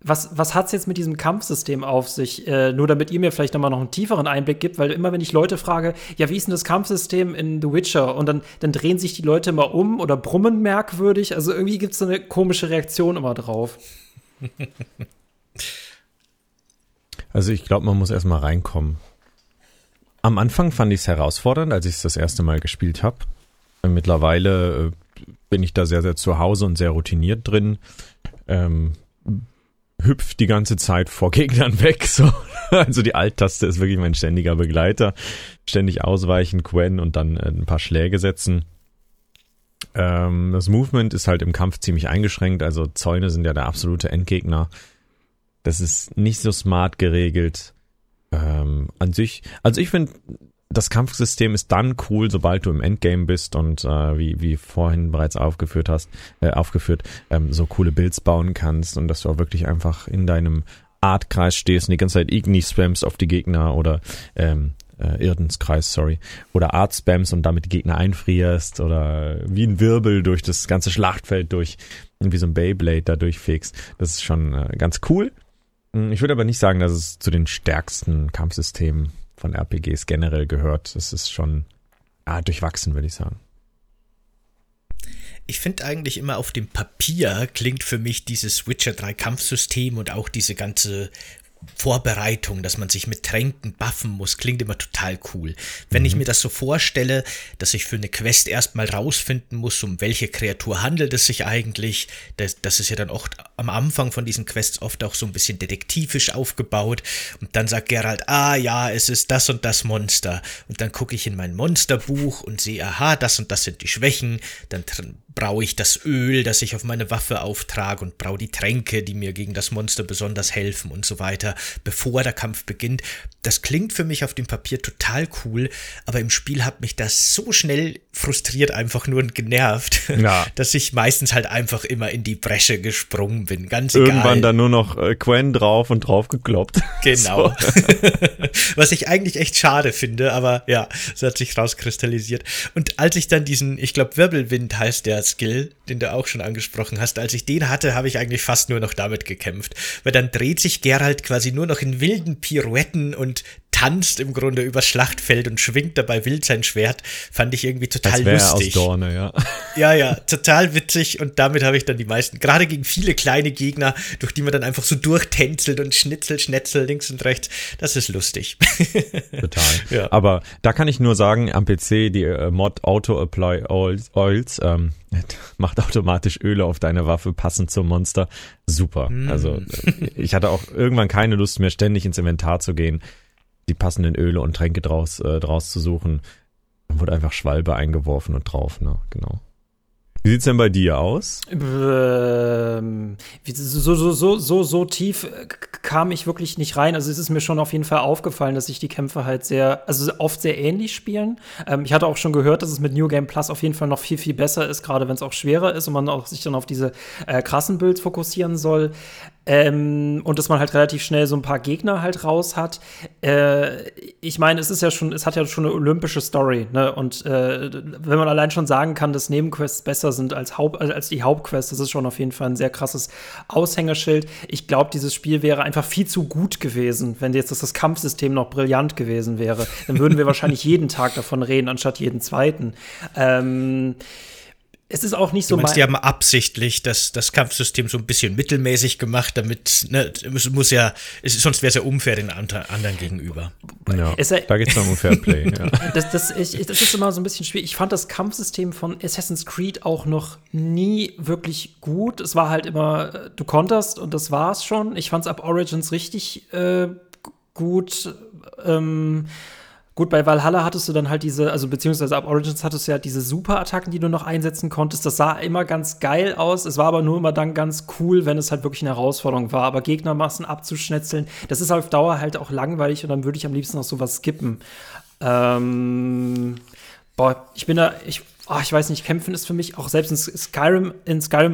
was hat's jetzt mit diesem Kampfsystem auf sich? Nur damit ihr mir vielleicht nochmal noch einen tieferen Einblick gibt, weil immer, wenn ich Leute frage, ja, wie ist denn das Kampfsystem in The Witcher? Und dann drehen sich die Leute immer um oder brummen merkwürdig. Also irgendwie gibt's so eine komische Reaktion immer drauf. Also ich glaube, man muss erstmal reinkommen. Am Anfang fand ich es herausfordernd, als ich es das erste Mal gespielt habe. Mittlerweile bin ich da sehr, sehr zu Hause und sehr routiniert drin. Hüpf die ganze Zeit vor Gegnern weg, so. Also die Alt-Taste ist wirklich mein ständiger Begleiter. Ständig ausweichen, Quen und dann ein paar Schläge setzen. Das Movement ist halt im Kampf ziemlich eingeschränkt, also Zäune sind ja der absolute Endgegner. Das ist nicht so smart geregelt. An sich, also ich finde, das Kampfsystem ist dann cool, sobald du im Endgame bist und wie vorhin bereits aufgeführt, so coole Builds bauen kannst und dass du auch wirklich einfach in deinem Artkreis stehst und die ganze Zeit Igni spammst auf die Gegner oder Irdenskreis, sorry, oder Art spammst und damit die Gegner einfrierst oder wie ein Wirbel durch das ganze Schlachtfeld durch, wie so ein Beyblade da durchfegst. Das ist schon ganz cool. Ich würde aber nicht sagen, dass es zu den stärksten Kampfsystemen von RPGs generell gehört. Das ist schon durchwachsen, würde ich sagen. Ich finde eigentlich immer auf dem Papier klingt für mich dieses Witcher 3 Kampfsystem und auch diese ganze Vorbereitung, dass man sich mit Tränken buffen muss, klingt immer total cool. Wenn ich mir das so vorstelle, dass ich für eine Quest erstmal rausfinden muss, um welche Kreatur handelt es sich eigentlich, das ist ja dann auch am Anfang von diesen Quests oft auch so ein bisschen detektivisch aufgebaut und dann sagt Geralt, ah ja, es ist das und das Monster und dann gucke ich in mein Monsterbuch und sehe, aha, das und das sind die Schwächen, dann braue ich das Öl, das ich auf meine Waffe auftrage und braue die Tränke, die mir gegen das Monster besonders helfen und so weiter, bevor der Kampf beginnt. Das klingt für mich auf dem Papier total cool, aber im Spiel hat mich das so schnell frustriert einfach nur und genervt, dass ich meistens halt einfach immer in die Bresche gesprungen bin, ganz egal. Irgendwann dann nur noch Quen drauf und drauf gekloppt. Genau. So. Was ich eigentlich echt schade finde, aber ja, es hat sich rauskristallisiert. Und als ich dann diesen, ich glaube Wirbelwind heißt der Skill, den du auch schon angesprochen hast, als ich den hatte, habe ich eigentlich fast nur noch damit gekämpft, weil dann dreht sich Geralt quasi nur noch in wilden Pirouetten und tanzt im Grunde übers Schlachtfeld und schwingt dabei wild sein Schwert, fand ich irgendwie total lustig. Aus Dorne, ja. Ja, total witzig und damit habe ich dann die meisten, gerade gegen viele kleine Gegner, durch die man dann einfach so durchtänzelt und schnitzel, links und rechts, das ist lustig. Total. Ja. Aber da kann ich nur sagen, am PC, die Mod Auto-Apply Oils, macht automatisch Öle auf deine Waffe, passend zum Monster. Super. Also ich hatte auch irgendwann keine Lust mehr, ständig ins Inventar zu gehen, die passenden Öle und Tränke draus zu suchen. Dann wurde einfach Schwalbe eingeworfen und drauf, ne? Genau. Wie sieht's denn bei dir aus? So tief kam ich wirklich nicht rein. Also es ist mir schon auf jeden Fall aufgefallen, dass sich die Kämpfe halt oft sehr ähnlich spielen. Ich hatte auch schon gehört, dass es mit New Game Plus auf jeden Fall noch viel, viel besser ist, gerade wenn es auch schwerer ist und man auch sich dann auf diese krassen Builds fokussieren soll. Und dass man halt relativ schnell so ein paar Gegner halt raus hat. Ich meine, es hat ja schon eine olympische Story, ne? Und wenn man allein schon sagen kann, dass Nebenquests besser sind als die Hauptquests, das ist schon auf jeden Fall ein sehr krasses Aushängeschild. Ich glaube, dieses Spiel wäre einfach viel zu gut gewesen, wenn jetzt das Kampfsystem noch brillant gewesen wäre. Dann würden wir wahrscheinlich jeden Tag davon reden, anstatt jeden zweiten. Es ist auch nicht so. Du meinst, die haben absichtlich das Kampfsystem so ein bisschen mittelmäßig gemacht, damit, ne, sonst wäre es ja unfair den anderen gegenüber. Ja, da geht's noch um Fairplay. Ja. Das ist immer so ein bisschen schwierig. Ich fand das Kampfsystem von Assassin's Creed auch noch nie wirklich gut. Es war halt immer, du konterst und das war's schon. Ich fand's ab Origins richtig gut. Gut, bei Valhalla hattest du dann halt beziehungsweise ab Origins hattest du ja diese Super-Attacken, die du noch einsetzen konntest. Das sah immer ganz geil aus. Es war aber nur immer dann ganz cool, wenn es halt wirklich eine Herausforderung war. Aber Gegnermassen abzuschnetzeln, das ist auf Dauer halt auch langweilig und dann würde ich am liebsten noch sowas skippen. Ich weiß nicht, Kämpfen ist für mich auch, selbst in Skyrim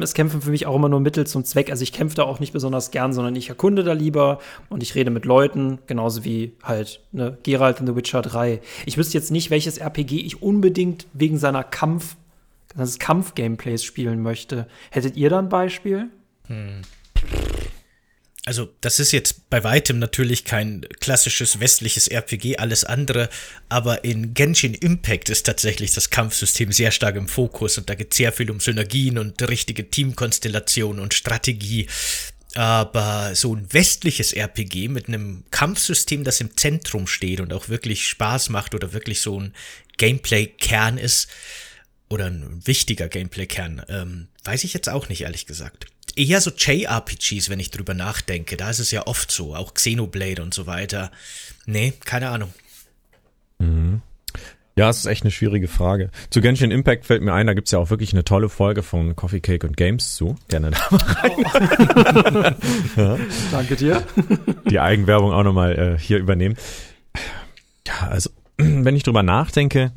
ist Kämpfen für mich auch immer nur Mittel zum Zweck. Also ich kämpfe da auch nicht besonders gern, sondern ich erkunde da lieber und ich rede mit Leuten, genauso wie halt, ne, Geralt in The Witcher 3. Ich wüsste jetzt nicht, welches RPG ich unbedingt wegen seines Kampf-Gameplays spielen möchte. Hättet ihr da ein Beispiel? Also das ist jetzt bei weitem natürlich kein klassisches westliches RPG, alles andere, aber in Genshin Impact ist tatsächlich das Kampfsystem sehr stark im Fokus und da geht sehr viel um Synergien und richtige Teamkonstellationen und Strategie. Aber so ein westliches RPG mit einem Kampfsystem, das im Zentrum steht und auch wirklich Spaß macht oder wirklich so ein Gameplay-Kern ist oder ein wichtiger Gameplay-Kern, weiß ich jetzt auch nicht, ehrlich gesagt. Eher so JRPGs, wenn ich drüber nachdenke. Da ist es ja oft so, auch Xenoblade und so weiter. Nee, keine Ahnung. Mhm. Ja, es ist echt eine schwierige Frage. Zu Genshin Impact fällt mir ein, da gibt's ja auch wirklich eine tolle Folge von Coffee, Cake und Games zu. Gerne da mal rein. Oh. Ja. Danke dir. Die Eigenwerbung auch nochmal hier übernehmen. Ja, also, wenn ich drüber nachdenke,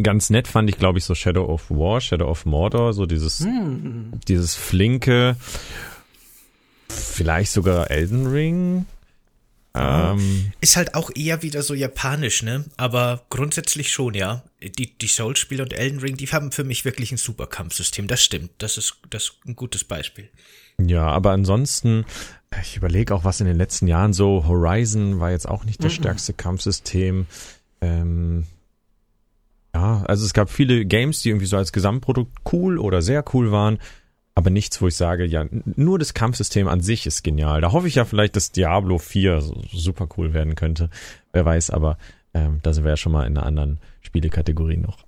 ganz nett fand ich, glaube ich, so Shadow of War, Shadow of Mordor, so dieses flinke, vielleicht sogar Elden Ring. Ist halt auch eher wieder so japanisch, ne? Aber grundsätzlich schon, ja. Die Souls-Spiele und Elden Ring, die haben für mich wirklich ein super Kampfsystem, das stimmt. Das ist ein gutes Beispiel. Ja, aber ansonsten, ich überlege auch, was in den letzten Jahren so, Horizon war jetzt auch nicht das stärkste Kampfsystem. Ja, also es gab viele Games, die irgendwie so als Gesamtprodukt cool oder sehr cool waren, aber nichts, wo ich sage, ja, nur das Kampfsystem an sich ist genial. Da hoffe ich ja vielleicht, dass Diablo 4 super cool werden könnte. Wer weiß, aber da sind wir ja schon mal in einer anderen Spielekategorie noch.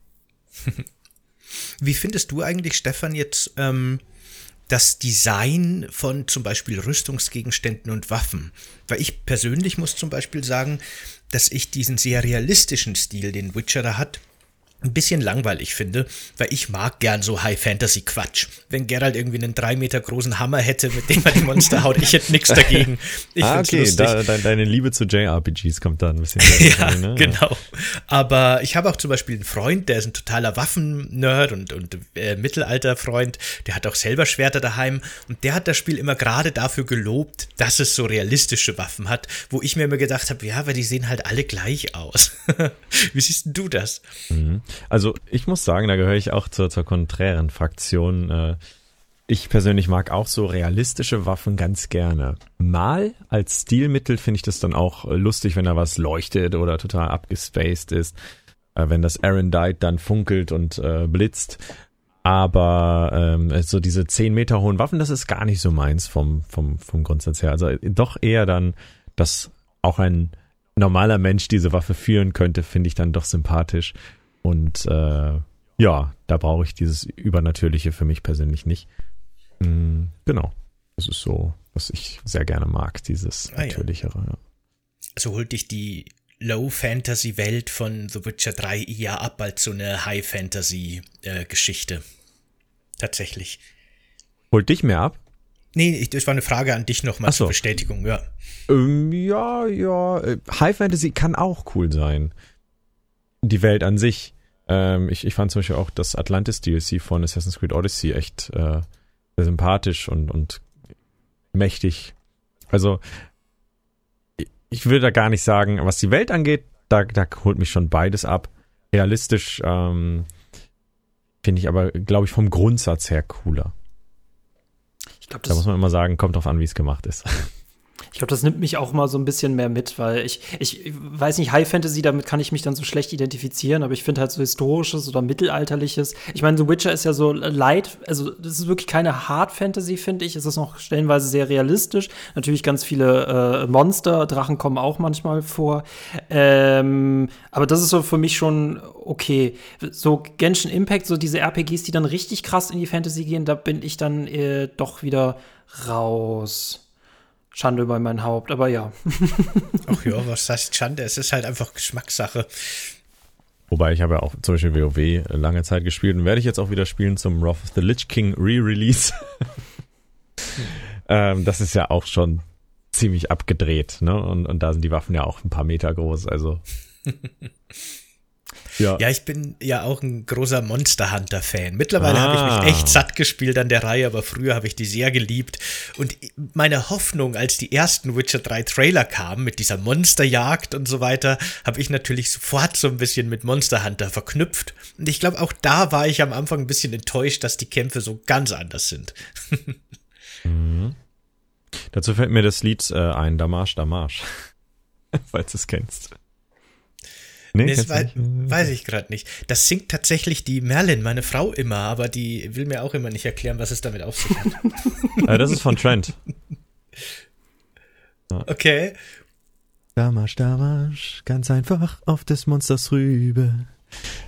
Wie findest du eigentlich, Stefan, jetzt das Design von zum Beispiel Rüstungsgegenständen und Waffen? Weil ich persönlich muss zum Beispiel sagen, dass ich diesen sehr realistischen Stil, den Witcher da hat, ein bisschen langweilig finde, weil ich mag gern so High-Fantasy-Quatsch. Wenn Geralt irgendwie einen 3 Meter großen Hammer hätte, mit dem er die Monster haut, ich hätte nichts dagegen. Ich okay, lustig. Deine Liebe zu JRPGs kommt da ein bisschen besser. Ja, ne? Genau. Aber ich habe auch zum Beispiel einen Freund, der ist ein totaler Waffen-Nerd und Mittelalter-Freund, der hat auch selber Schwerter daheim und der hat das Spiel immer gerade dafür gelobt, dass es so realistische Waffen hat, wo ich mir immer gedacht habe, ja, aber die sehen halt alle gleich aus. Wie siehst denn du das? Mhm. Also ich muss sagen, da gehöre ich auch zur konträren Fraktion. Ich persönlich mag auch so realistische Waffen ganz gerne. Mal als Stilmittel finde ich das dann auch lustig, wenn da was leuchtet oder total abgespaced ist. Wenn das Aerondight dann funkelt und blitzt. Aber so diese 10 Meter hohen Waffen, das ist gar nicht so meins vom Grundsatz her. Also doch eher dann, dass auch ein normaler Mensch diese Waffe führen könnte, finde ich dann doch sympathisch. Und ja, da brauche ich dieses Übernatürliche für mich persönlich nicht. Genau, das ist so, was ich sehr gerne mag, dieses Natürlichere. Ja. Also holt dich die Low-Fantasy-Welt von The Witcher 3 eher ab als so eine High-Fantasy-Geschichte. Tatsächlich. Holt dich mehr ab? Nee, das war eine Frage an dich nochmal zur Bestätigung, ja. Ja, High-Fantasy kann auch cool sein. Die Welt an sich. Ich fand zum Beispiel auch das Atlantis-DLC von Assassin's Creed Odyssey echt sehr sympathisch und mächtig. Also ich will da gar nicht sagen, was die Welt angeht, da holt mich schon beides ab. Realistisch finde ich aber, glaube ich, vom Grundsatz her cooler. Ich glaub, da muss man immer sagen, kommt drauf an, wie es gemacht ist. Ich glaube, das nimmt mich auch mal so ein bisschen mehr mit, weil ich weiß nicht, High Fantasy, damit kann ich mich dann so schlecht identifizieren, aber ich finde halt so Historisches oder Mittelalterliches. Ich meine, The Witcher ist ja so light, also das ist wirklich keine Hard Fantasy, finde ich. Es ist noch stellenweise sehr realistisch. Natürlich ganz viele Monster, Drachen kommen auch manchmal vor. Aber das ist so für mich schon okay. So Genshin Impact, so diese RPGs, die dann richtig krass in die Fantasy gehen, da bin ich dann doch wieder raus. Schande über mein Haupt, aber ja. Ach ja, was heißt Schande? Es ist halt einfach Geschmackssache. Wobei, ich habe ja auch zum Beispiel WoW lange Zeit gespielt und werde ich jetzt auch wieder spielen zum Wrath of the Lich King Re-Release. Das ist ja auch schon ziemlich abgedreht, ne? Und da sind die Waffen ja auch ein paar Meter groß, also. Ja, ich bin ja auch ein großer Monster Hunter-Fan. Mittlerweile habe ich mich echt satt gespielt an der Reihe, aber früher habe ich die sehr geliebt. Und meine Hoffnung, als die ersten Witcher 3 Trailer kamen, mit dieser Monsterjagd und so weiter, habe ich natürlich sofort so ein bisschen mit Monster Hunter verknüpft. Und ich glaube, auch da war ich am Anfang ein bisschen enttäuscht, dass die Kämpfe so ganz anders sind. Mhm. Dazu fällt mir das Lied ein, Damage, Damage. Falls du es kennst. Nee, das weiß ich gerade nicht. Das singt tatsächlich die Merlin, meine Frau, immer, aber die will mir auch immer nicht erklären, was es damit auf sich hat. Das ist von Trent. Okay. Damasch, Damasch, ganz einfach auf des Monsters Rübe.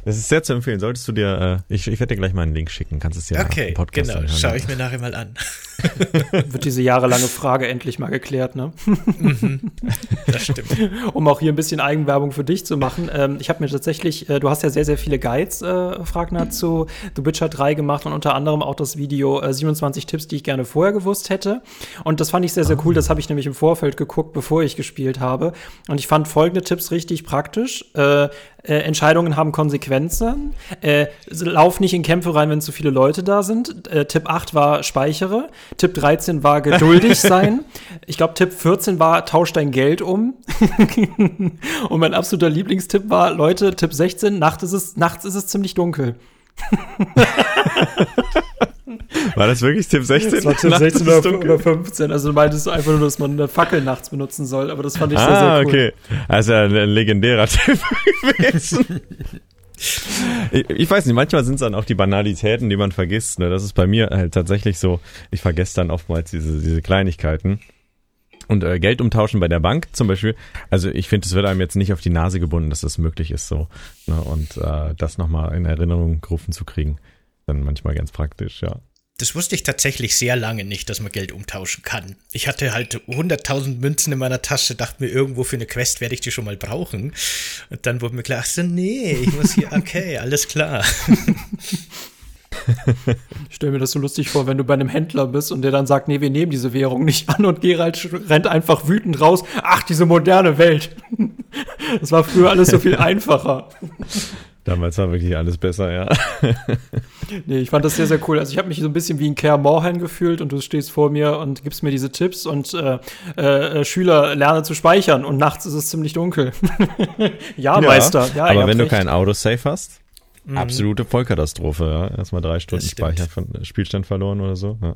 Das ist sehr zu empfehlen. Solltest du dir, ich werde dir gleich mal einen Link schicken, kannst es dir okay, im Podcast anhören. Okay, genau, schaue ich mir nachher mal an. Wird diese jahrelange Frage endlich mal geklärt, ne? Das stimmt. Um auch hier ein bisschen Eigenwerbung für dich zu machen. Ich habe mir tatsächlich, du hast ja sehr, sehr viele Guides, FragNart, zu The Witcher 3 gemacht und unter anderem auch das Video 27 Tipps, die ich gerne vorher gewusst hätte. Und das fand ich sehr, sehr cool. Das habe ich nämlich im Vorfeld geguckt, bevor ich gespielt habe. Und ich fand folgende Tipps richtig praktisch. Entscheidungen haben Konsequenzen. Lauf nicht in Kämpfe rein, wenn zu viele Leute da sind. Tipp 8 war speichere. Tipp 13 war geduldig sein. Ich glaube, Tipp 14 war tausch dein Geld um. Und mein absoluter Lieblingstipp war, Leute, Tipp 16, nachts ist es ziemlich dunkel. War das wirklich Tipp 16? Das war Tipp 16 oder 15. Also du meintest einfach nur, dass man eine Fackel nachts benutzen soll, aber das fand ich sehr, sehr cool. Ah, okay. Also ein legendärer Tipp gewesen. Ich weiß nicht, manchmal sind es dann auch die Banalitäten, die man vergisst. Ne? Das ist bei mir halt tatsächlich so. Ich vergesse dann oftmals diese Kleinigkeiten. Und Geld umtauschen bei der Bank zum Beispiel. Also ich finde, es wird einem jetzt nicht auf die Nase gebunden, dass das möglich ist so. Ne? Und das nochmal in Erinnerung gerufen zu kriegen, dann manchmal ganz praktisch, ja. Das wusste ich tatsächlich sehr lange nicht, dass man Geld umtauschen kann. Ich hatte halt 100.000 Münzen in meiner Tasche, dachte mir, irgendwo für eine Quest werde ich die schon mal brauchen. Und dann wurde mir klar, ach so, nee, ich muss hier, okay, alles klar. Ich stelle mir das so lustig vor, wenn du bei einem Händler bist und der dann sagt, nee, wir nehmen diese Währung nicht an und Geralt rennt einfach wütend raus. Ach, diese moderne Welt. Das war früher alles so viel einfacher. Damals war wirklich alles besser, ja. Nee, ich fand das sehr, sehr cool. Also ich habe mich so ein bisschen wie ein Kaer Morhen gefühlt und du stehst vor mir und gibst mir diese Tipps und Schüler, lerne zu speichern und nachts ist es ziemlich dunkel. Ja, Meister. Ja, aber wenn du keinen Autosave hast, absolute Vollkatastrophe. Ja. Erstmal 3 Stunden Speicher von Spielstand verloren oder so. Ja.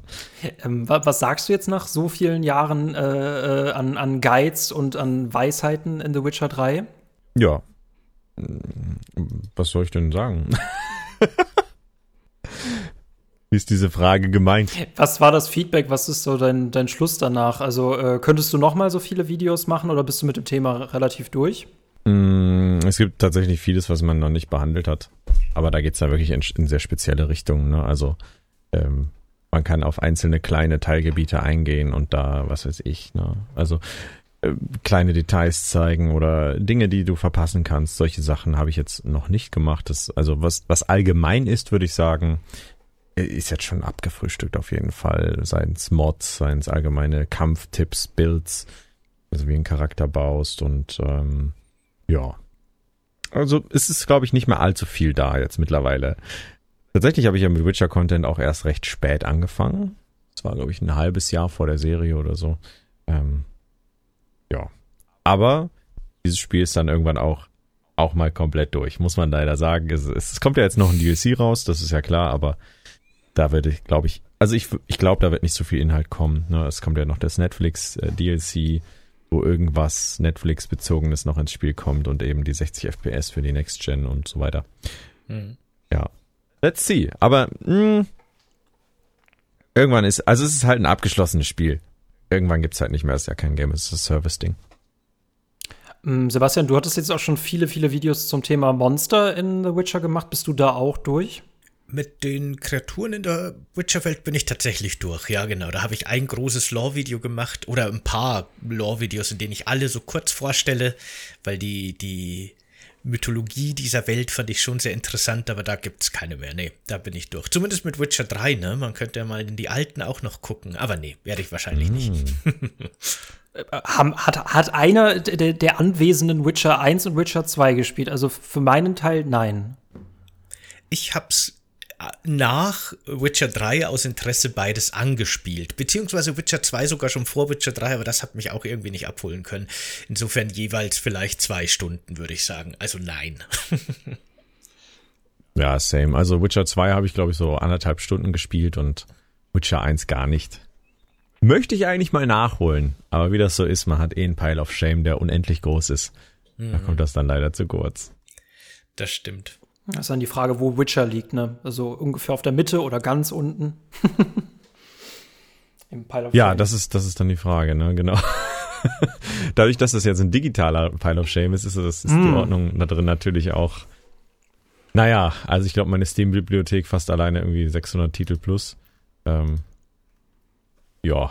Was sagst du jetzt nach so vielen Jahren an Guides und an Weisheiten in The Witcher 3? Ja. Was soll ich denn sagen? Wie ist diese Frage gemeint? Was war das Feedback? Was ist so dein Schluss danach? Also könntest du noch mal so viele Videos machen oder bist du mit dem Thema relativ durch? Es gibt tatsächlich vieles, was man noch nicht behandelt hat. Aber da geht es ja wirklich in sehr spezielle Richtungen. Ne? Also man kann auf einzelne kleine Teilgebiete eingehen und da, was weiß ich. Ne? Also kleine Details zeigen oder Dinge, die du verpassen kannst. Solche Sachen habe ich jetzt noch nicht gemacht. Was allgemein ist, würde ich sagen, ist jetzt schon abgefrühstückt auf jeden Fall. Seien es Mods, seien es allgemeine Kampftipps, Builds, also wie einen Charakter baust und ja. Also es ist, glaube ich, nicht mehr allzu viel da jetzt mittlerweile. Tatsächlich habe ich ja mit Witcher-Content auch erst recht spät angefangen. Das war, glaube ich, ein halbes Jahr vor der Serie oder so. Ja, aber dieses Spiel ist dann irgendwann auch mal komplett durch, muss man leider sagen. Es kommt ja jetzt noch ein DLC raus, das ist ja klar, aber da wird, glaube ich, also ich glaube, da wird nicht so viel Inhalt kommen. Ne? Es kommt ja noch das Netflix-DLC, wo irgendwas Netflix-Bezogenes noch ins Spiel kommt und eben die 60 FPS für die Next Gen und so weiter. Ja, let's see. Aber irgendwann es ist halt ein abgeschlossenes Spiel. Irgendwann gibt's halt nicht mehr, ist ja kein Game, es ist ein Service-Ding. Sebastian, du hattest jetzt auch schon viele, viele Videos zum Thema Monster in The Witcher gemacht. Bist du da auch durch? Mit den Kreaturen in der Witcher-Welt bin ich tatsächlich durch, ja genau. Da habe ich ein großes Lore-Video gemacht oder ein paar Lore-Videos, in denen ich alle so kurz vorstelle, weil die Mythologie dieser Welt fand ich schon sehr interessant, aber da gibt's keine mehr. Nee, da bin ich durch. Zumindest mit Witcher 3, ne? Man könnte ja mal in die alten auch noch gucken. Aber nee, werde ich wahrscheinlich nicht. Hat einer der anwesenden Witcher 1 und Witcher 2 gespielt? Also für meinen Teil nein. Ich hab's nach Witcher 3 aus Interesse beides angespielt, beziehungsweise Witcher 2 sogar schon vor Witcher 3, aber das hat mich auch irgendwie nicht abholen können. Insofern jeweils vielleicht 2 Stunden, würde ich sagen. Also nein. Ja, same. Also Witcher 2 habe ich, glaube ich, so 1,5 Stunden gespielt und Witcher 1 gar nicht. Möchte ich eigentlich mal nachholen, aber wie das so ist, man hat eh einen Pile of Shame, der unendlich groß ist. Da kommt das dann leider zu kurz. Das stimmt. Das ist dann die Frage, wo Witcher liegt, ne? Also ungefähr auf der Mitte oder ganz unten. Im Pile of Shame. Ja, das ist dann die Frage, ne? Genau. Dadurch, dass das jetzt ein digitaler Pile of Shame ist die Ordnung da drin natürlich auch. Naja, also ich glaube, meine Steam-Bibliothek fast alleine irgendwie 600 Titel plus. Ja.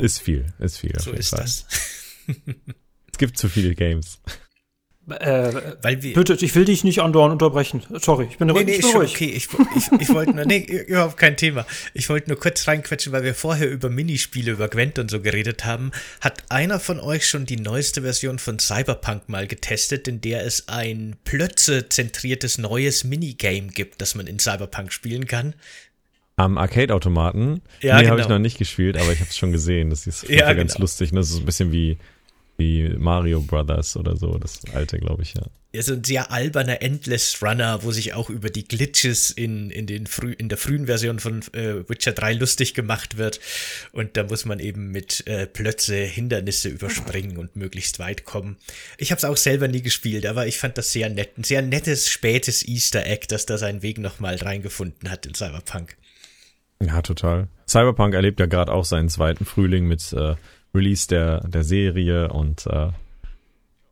Ist viel. So ist das. Es gibt zu viele Games. Bitte, ich will dich nicht andauernd unterbrechen. Sorry, ich bin ruhig. Nee, ist schon okay. Ich wollte nur, überhaupt kein Thema. Ich wollte nur kurz reinquetschen, weil wir vorher über Minispiele, über Gwent und so geredet haben. Hat einer von euch schon die neueste Version von Cyberpunk mal getestet, in der es ein plötze-zentriertes neues Minigame gibt, das man in Cyberpunk spielen kann? Am Arcade-Automaten? Ja, nee, genau. Habe ich noch nicht gespielt, aber ich habe es schon gesehen. Das ist ganz lustig. Ne? Das ist so ein bisschen wie wie Mario Brothers oder so, das alte, glaube ich, ja. Ja, so ein sehr alberner Endless Runner, wo sich auch über die Glitches in der frühen Version von Witcher 3 lustig gemacht wird. Und da muss man eben mit Plötze Hindernisse überspringen und möglichst weit kommen. Ich habe es auch selber nie gespielt, aber ich fand das sehr nett. Ein sehr nettes, spätes Easter Egg, das da seinen Weg nochmal reingefunden hat in Cyberpunk. Ja, total. Cyberpunk erlebt ja gerade auch seinen zweiten Frühling mit Release der Serie und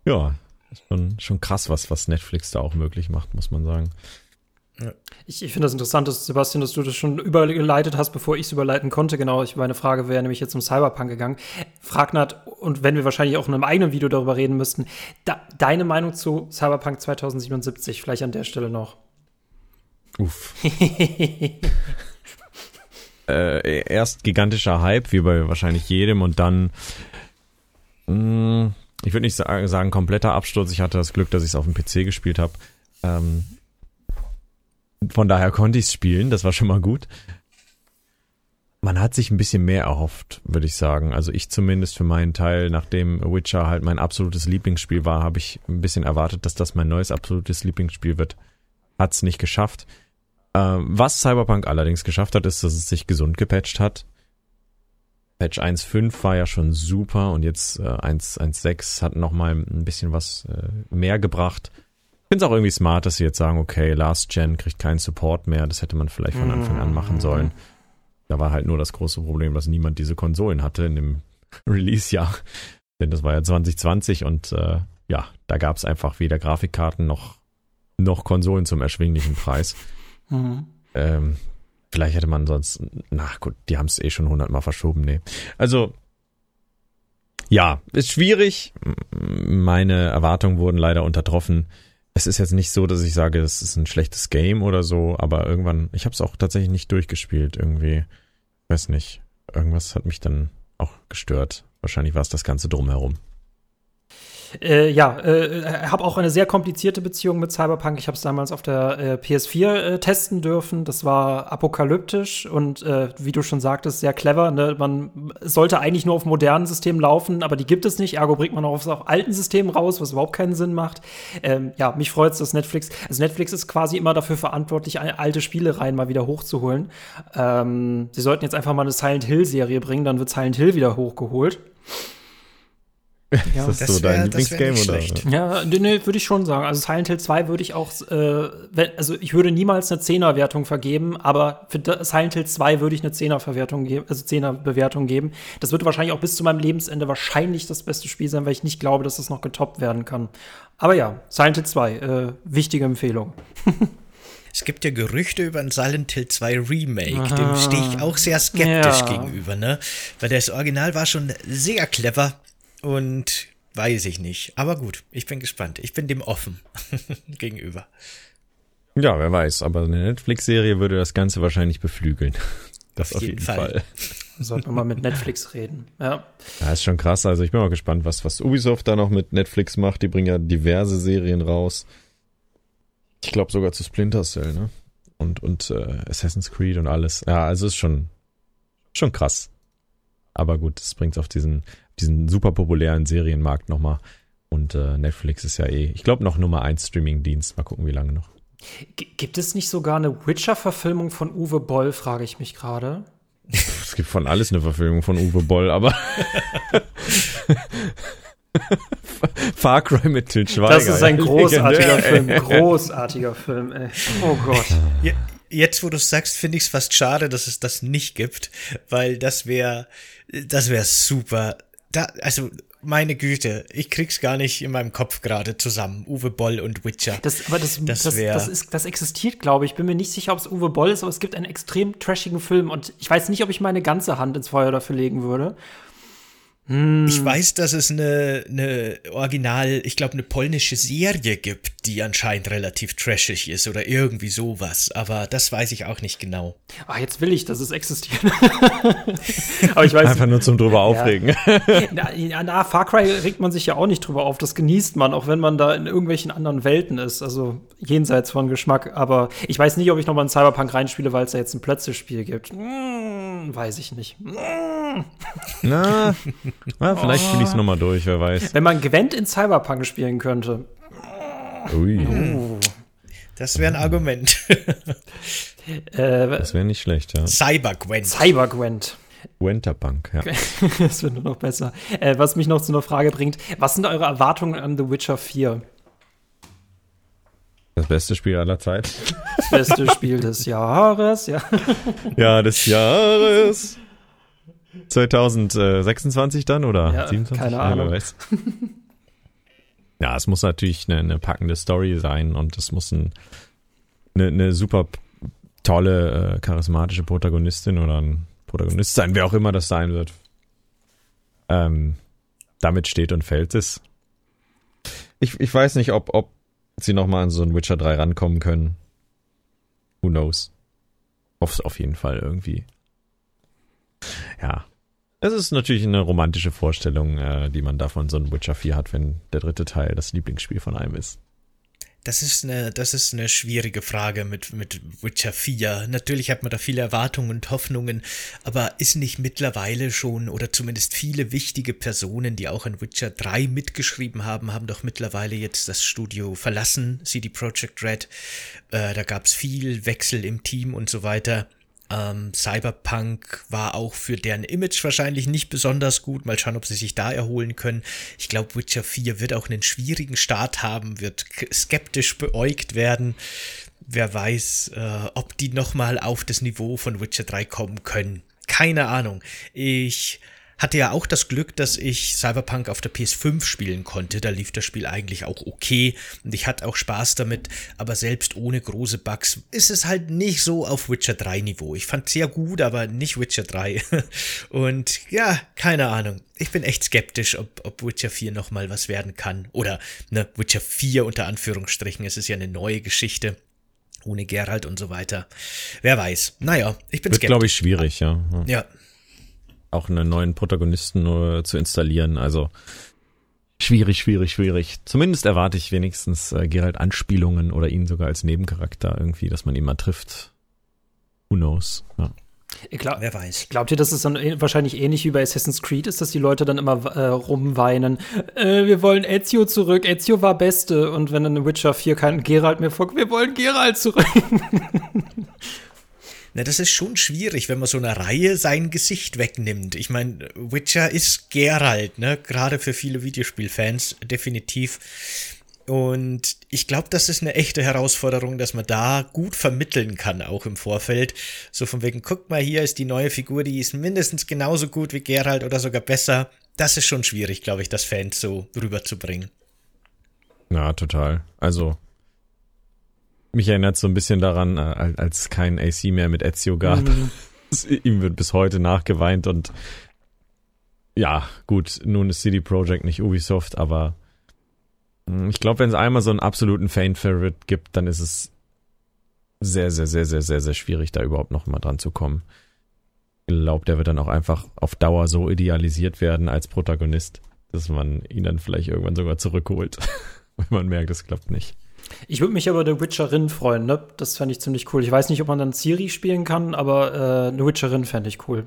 ja, ist schon krass, was Netflix da auch möglich macht, muss man sagen. Ja. Ich finde das interessant, dass Sebastian, dass du das schon übergeleitet hast, bevor ich es überleiten konnte. Genau, meine Frage wäre nämlich jetzt um Cyberpunk gegangen. FragNart, und wenn wir wahrscheinlich auch in einem eigenen Video darüber reden müssten, deine Meinung zu Cyberpunk 2077, vielleicht an der Stelle noch. Uff. Erst gigantischer Hype, wie bei wahrscheinlich jedem, und dann ich würde nicht sagen kompletter Absturz. Ich hatte das Glück, dass ich es auf dem PC gespielt habe. Von daher konnte ich es spielen, das war schon mal gut. Man hat sich ein bisschen mehr erhofft, würde ich sagen. Also ich zumindest für meinen Teil, nachdem Witcher halt mein absolutes Lieblingsspiel war, habe ich ein bisschen erwartet, dass das mein neues absolutes Lieblingsspiel wird. Hat es nicht geschafft. Was Cyberpunk allerdings geschafft hat, ist, dass es sich gesund gepatcht hat. Patch 1.5 war ja schon super und jetzt 1.1.6 hat nochmal ein bisschen was mehr gebracht. Ich finde es auch irgendwie smart, dass sie jetzt sagen, okay, Last Gen kriegt keinen Support mehr. Das hätte man vielleicht von Anfang an machen sollen. Da war halt nur das große Problem, dass niemand diese Konsolen hatte in dem Release-Jahr. Denn das war ja 2020 und ja, da gab es einfach weder Grafikkarten noch Konsolen zum erschwinglichen Preis. Mhm. Vielleicht hätte man sonst, na gut, die haben es eh schon 100-mal verschoben, nee. Also, ja, ist schwierig. Meine Erwartungen wurden leider untertroffen. Es ist jetzt nicht so, dass ich sage, das ist ein schlechtes Game oder so, aber irgendwann, ich habe es auch tatsächlich nicht durchgespielt irgendwie. Ich weiß nicht, irgendwas hat mich dann auch gestört. Wahrscheinlich war es das Ganze drumherum. Habe auch eine sehr komplizierte Beziehung mit Cyberpunk. Ich habe es damals auf der PS4 testen dürfen. Das war apokalyptisch und wie du schon sagtest, sehr clever. Ne? Man sollte eigentlich nur auf modernen Systemen laufen, aber die gibt es nicht. Ergo bringt man auch auf alten Systemen raus, was überhaupt keinen Sinn macht. Ja, mich freut es, dass Netflix ist quasi immer dafür verantwortlich, alte Spiele rein mal wieder hochzuholen. Sie sollten jetzt einfach mal eine Silent Hill-Serie bringen, dann wird Silent Hill wieder hochgeholt. Ja. Ist das so dein Lieblingsgame oder? Ja, nee, würde ich schon sagen. Also Silent Hill 2 würde ich auch, also ich würde niemals eine 10er-Wertung vergeben, aber für Silent Hill 2 würde ich eine 10er-Bewertung geben, also 10er-Bewertung geben. Das wird wahrscheinlich auch bis zu meinem Lebensende wahrscheinlich das beste Spiel sein, weil ich nicht glaube, dass das noch getoppt werden kann. Aber ja, Silent Hill 2, wichtige Empfehlung. Es gibt ja Gerüchte über ein Silent Hill 2 Remake. Aha. Dem stehe ich auch sehr skeptisch gegenüber, ne? Weil das Original war schon sehr clever. Und weiß ich nicht. Aber gut, ich bin gespannt. Ich bin dem offen gegenüber. Ja, wer weiß. Aber eine Netflix-Serie würde das Ganze wahrscheinlich beflügeln. Das auf jeden Fall. Sollten wir mal mit Netflix reden. Ja. Ja, ist schon krass. Also ich bin mal gespannt, was Ubisoft da noch mit Netflix macht. Die bringen ja diverse Serien raus. Ich glaube sogar zu Splinter Cell, ne? Und Assassin's Creed und alles. Ja, also ist schon krass. Aber gut, das bringt es auf diesen super populären Serienmarkt nochmal. Und Netflix ist ja ich glaube, noch Nummer 1 Streaming-Dienst. Mal gucken, wie lange noch. Gibt es nicht sogar eine Witcher-Verfilmung von Uwe Boll, frage ich mich gerade. Es gibt von alles eine Verfilmung von Uwe Boll, aber Far Cry mit Til Schweiger. Das ist ein großartiger Film. Großartiger Film, ey. Oh Gott. Ja, jetzt, wo du es sagst, finde ich es fast schade, dass es das nicht gibt, weil das wäre super. Also, meine Güte, ich krieg's gar nicht in meinem Kopf gerade zusammen. Uwe Boll und Witcher. Das existiert, glaube ich. Bin mir nicht sicher, ob es Uwe Boll ist, aber es gibt einen extrem trashigen Film und ich weiß nicht, ob ich meine ganze Hand ins Feuer dafür legen würde. Ich weiß, dass es eine Original, ich glaube, eine polnische Serie gibt, die anscheinend relativ trashig ist oder irgendwie sowas. Aber das weiß ich auch nicht genau. Ah, jetzt will ich, dass es existiert. Aber ich weiß, einfach nur zum drüber aufregen. Na, Far Cry regt man sich ja auch nicht drüber auf. Das genießt man, auch wenn man da in irgendwelchen anderen Welten ist. Also jenseits von Geschmack. Aber ich weiß nicht, ob ich noch mal in Cyberpunk reinspiele, weil es da jetzt ein Plötzlichspiel gibt. Weiß ich nicht. Na. Na, vielleicht spiele ich es nochmal durch, wer weiß. Wenn man Gwent in Cyberpunk spielen könnte. Ui. Das wäre ein Argument. Das wäre nicht schlecht, ja. Cyber-Gwent. Winterpunk, ja. Das wird nur noch besser. Was mich noch zu einer Frage bringt, was sind eure Erwartungen an The Witcher 4? Das beste Spiel aller Zeit. Das beste Spiel des Jahres, ja. Ja, des Jahres. 2026 dann oder ja, 27? Keine Ahnung. Ja, ja, es muss natürlich eine packende Story sein und es muss eine super tolle, charismatische Protagonistin oder ein Protagonist sein, wer auch immer das sein wird. Damit steht und fällt es. Ich weiß nicht, ob sie nochmal an so einen Witcher 3 rankommen können. Who knows? Hoff's auf jeden Fall irgendwie. Ja. Es ist natürlich eine romantische Vorstellung, die man davon so einen Witcher 4 hat, wenn der dritte Teil das Lieblingsspiel von einem ist. Das ist eine schwierige Frage mit Witcher 4. Natürlich hat man da viele Erwartungen und Hoffnungen, aber ist nicht mittlerweile schon, oder zumindest viele wichtige Personen, die auch an Witcher 3 mitgeschrieben haben, haben doch mittlerweile jetzt das Studio verlassen, CD Projekt Red. Da gab es viel Wechsel im Team und so weiter. Cyberpunk war auch für deren Image wahrscheinlich nicht besonders gut. Mal schauen, ob sie sich da erholen können. Ich glaube, Witcher 4 wird auch einen schwierigen Start haben, wird skeptisch beäugt werden. Wer weiß, ob die nochmal auf das Niveau von Witcher 3 kommen können. Keine Ahnung. Ich hatte ja auch das Glück, dass ich Cyberpunk auf der PS5 spielen konnte. Da lief das Spiel eigentlich auch okay und ich hatte auch Spaß damit, aber selbst ohne große Bugs ist es halt nicht so auf Witcher 3 Niveau. Ich fand es sehr gut, aber nicht Witcher 3. Und ja, keine Ahnung. Ich bin echt skeptisch, ob Witcher 4 nochmal was werden kann. Oder ne, Witcher 4 unter Anführungsstrichen, es ist ja eine neue Geschichte. Ohne Geralt und so weiter. Wer weiß. Naja, ich bin skeptisch. Wird, glaube ich, schwierig, ja. Ja. Auch einen neuen Protagonisten nur zu installieren. Also schwierig. Zumindest erwarte ich wenigstens Geralt-Anspielungen oder ihn sogar als Nebencharakter irgendwie, dass man ihn mal trifft. Who knows? Ja. Wer weiß. Glaubt ihr, dass es dann wahrscheinlich ähnlich wie bei Assassin's Creed ist, dass die Leute dann immer rumweinen, wir wollen Ezio zurück, Ezio war Beste. Und wenn dann in Witcher 4 kein Geralt mehr folgt, wir wollen Geralt zurück. Na, das ist schon schwierig, wenn man so einer Reihe sein Gesicht wegnimmt. Ich meine, Witcher ist Geralt, ne? Gerade für viele Videospielfans, definitiv. Und ich glaube, das ist eine echte Herausforderung, dass man da gut vermitteln kann, auch im Vorfeld. So von wegen, guck mal, hier ist die neue Figur, die ist mindestens genauso gut wie Geralt oder sogar besser. Das ist schon schwierig, glaube ich, das Fans so rüberzubringen. Na, total. Also mich erinnert so ein bisschen daran, als kein AC mehr mit Ezio gab. Ihm wird bis heute nachgeweint und ja, gut, nun ist CD Projekt nicht Ubisoft, aber ich glaube, wenn es einmal so einen absoluten Fan-Favorite gibt, dann ist es sehr, sehr, sehr, sehr, sehr, sehr schwierig, da überhaupt noch mal dran zu kommen. Ich glaube, der wird dann auch einfach auf Dauer so idealisiert werden als Protagonist, dass man ihn dann vielleicht irgendwann sogar zurückholt, wenn man merkt, es klappt nicht. Ich würde mich über eine Witcherin freuen, ne? Das fände ich ziemlich cool. Ich weiß nicht, ob man dann Ciri spielen kann, aber eine Witcherin fände ich cool.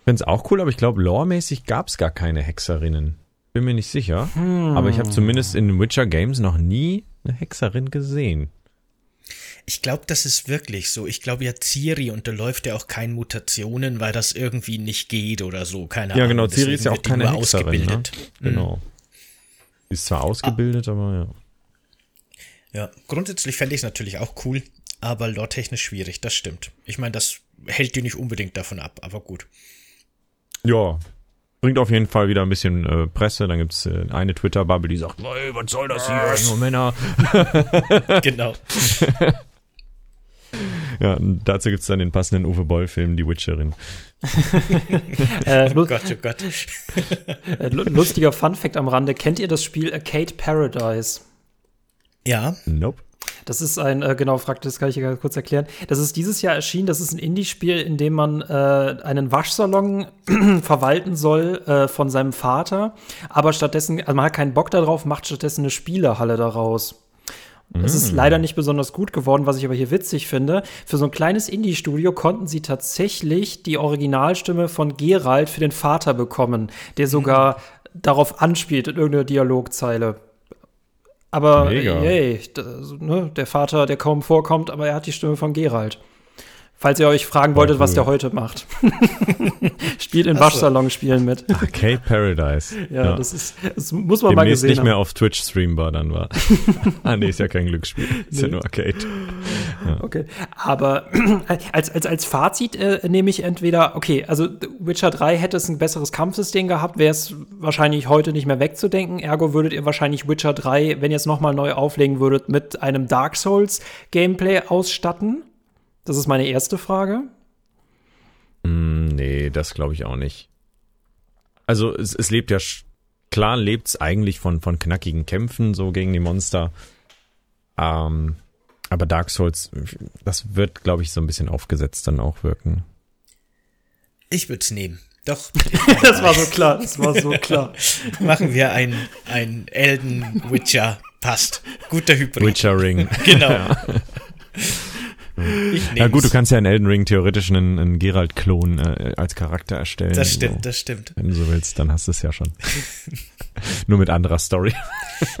Ich fände es auch cool, aber ich glaube, lore-mäßig gab es gar keine Hexerinnen. Bin mir nicht sicher. Aber ich habe zumindest in den Witcher-Games noch nie eine Hexerin gesehen. Ich glaube, das ist wirklich so. Ich glaube ja, Ciri unterläuft ja auch keinen Mutationen, weil das irgendwie nicht geht oder so. Keine Ahnung. Ja, genau, Ciri ist ja auch keine Hexerin. Ausgebildet. Ne? Genau. Ist zwar ausgebildet, aber ja. Ja, grundsätzlich fände ich es natürlich auch cool, aber lore-technisch schwierig, das stimmt. Ich meine, das hält die nicht unbedingt davon ab, aber gut. Ja, bringt auf jeden Fall wieder ein bisschen Presse, dann gibt's eine Twitter-Bubble, die sagt, ey, was soll das hier, nur Männer. Genau. Ja, und dazu gibt's dann den passenden Uwe Boll-Film, Die Witcherin. Oh Gott. Lustiger Funfact am Rande, kennt ihr das Spiel Arcade Paradise? Ja. Nope. Das ist ein, genau, fragt, das kann ich hier kurz erklären. Das ist dieses Jahr erschienen, das ist ein Indie-Spiel, in dem man einen Waschsalon verwalten soll von seinem Vater, aber stattdessen, also man hat keinen Bock darauf, macht stattdessen eine Spielehalle daraus. Es ist leider nicht besonders gut geworden, was ich aber hier witzig finde. Für so ein kleines Indie-Studio konnten sie tatsächlich die Originalstimme von Geralt für den Vater bekommen, der sogar darauf anspielt in irgendeiner Dialogzeile. Aber yay, ne, der Vater, der kaum vorkommt, aber er hat die Stimme von Geralt. Falls ihr euch fragen wolltet, was der heute macht. Spielt in Waschsalon-Spielen mit. Okay, Paradise. Ja, das muss man demnächst mal gesehen haben. Nicht mehr auf Twitch streambar dann war. Nee, ist ja kein Glücksspiel. Ist ja nur Arcade. Ja. Okay, aber als Fazit nehme ich entweder, okay, also Witcher 3 hätte es ein besseres Kampfsystem gehabt, wäre es wahrscheinlich heute nicht mehr wegzudenken. Ergo würdet ihr wahrscheinlich Witcher 3, wenn ihr es nochmal neu auflegen würdet, mit einem Dark Souls-Gameplay ausstatten. Das ist meine erste Frage. Nee, das glaube ich auch nicht. Also es lebt ja, klar lebt es eigentlich von knackigen Kämpfen so gegen die Monster. Aber Dark Souls, das wird, glaube ich, so ein bisschen aufgesetzt dann auch wirken. Ich würde es nehmen. Doch. Das war so klar. Machen wir ein Elden Witcher. Passt. Guter Hybrid. Witcher Ring. Genau. Ja. Ja gut, du kannst ja in Elden Ring theoretisch einen Geralt-Klon als Charakter erstellen. Das stimmt, so. Das stimmt. Wenn du so willst, dann hast du es ja schon. Nur mit anderer Story.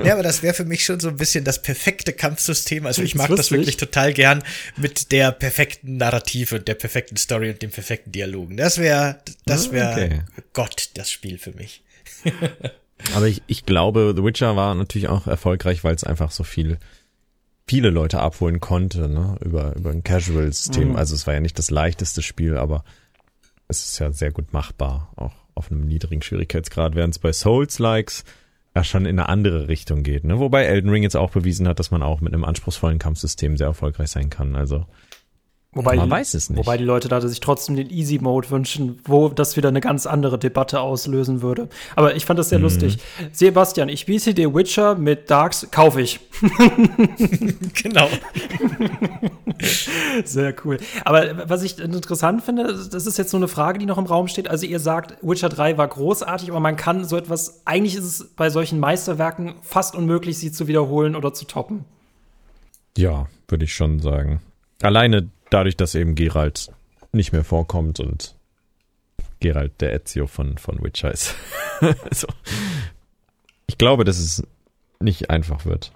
Ja, aber das wäre für mich schon so ein bisschen das perfekte Kampfsystem. Also ich mag das wirklich total gern mit der perfekten Narrative und der perfekten Story und dem perfekten Dialogen. Das wäre okay. Gott, das Spiel für mich. Aber ich glaube, The Witcher war natürlich auch erfolgreich, weil es einfach so viele Leute abholen konnte, ne, über ein Casual-System. Mhm. Also es war ja nicht das leichteste Spiel, aber es ist ja sehr gut machbar, auch auf einem niedrigen Schwierigkeitsgrad, während es bei Souls-Likes ja schon in eine andere Richtung geht, ne? Wobei Elden Ring jetzt auch bewiesen hat, dass man auch mit einem anspruchsvollen Kampfsystem sehr erfolgreich sein kann, also man weiß es nicht. Wobei die Leute da sich trotzdem den Easy-Mode wünschen, wo das wieder eine ganz andere Debatte auslösen würde. Aber ich fand das sehr lustig. Sebastian, ich biete dir Witcher mit Darks, kaufe ich. Genau. Sehr cool. Aber was ich interessant finde, das ist jetzt so eine Frage, die noch im Raum steht. Also ihr sagt, Witcher 3 war großartig, aber man kann so etwas, eigentlich ist es bei solchen Meisterwerken fast unmöglich, sie zu wiederholen oder zu toppen. Ja, würde ich schon sagen. Alleine dadurch, dass eben Geralt nicht mehr vorkommt und Geralt der Ezio von Witcher ist. Also, ich glaube, dass es nicht einfach wird.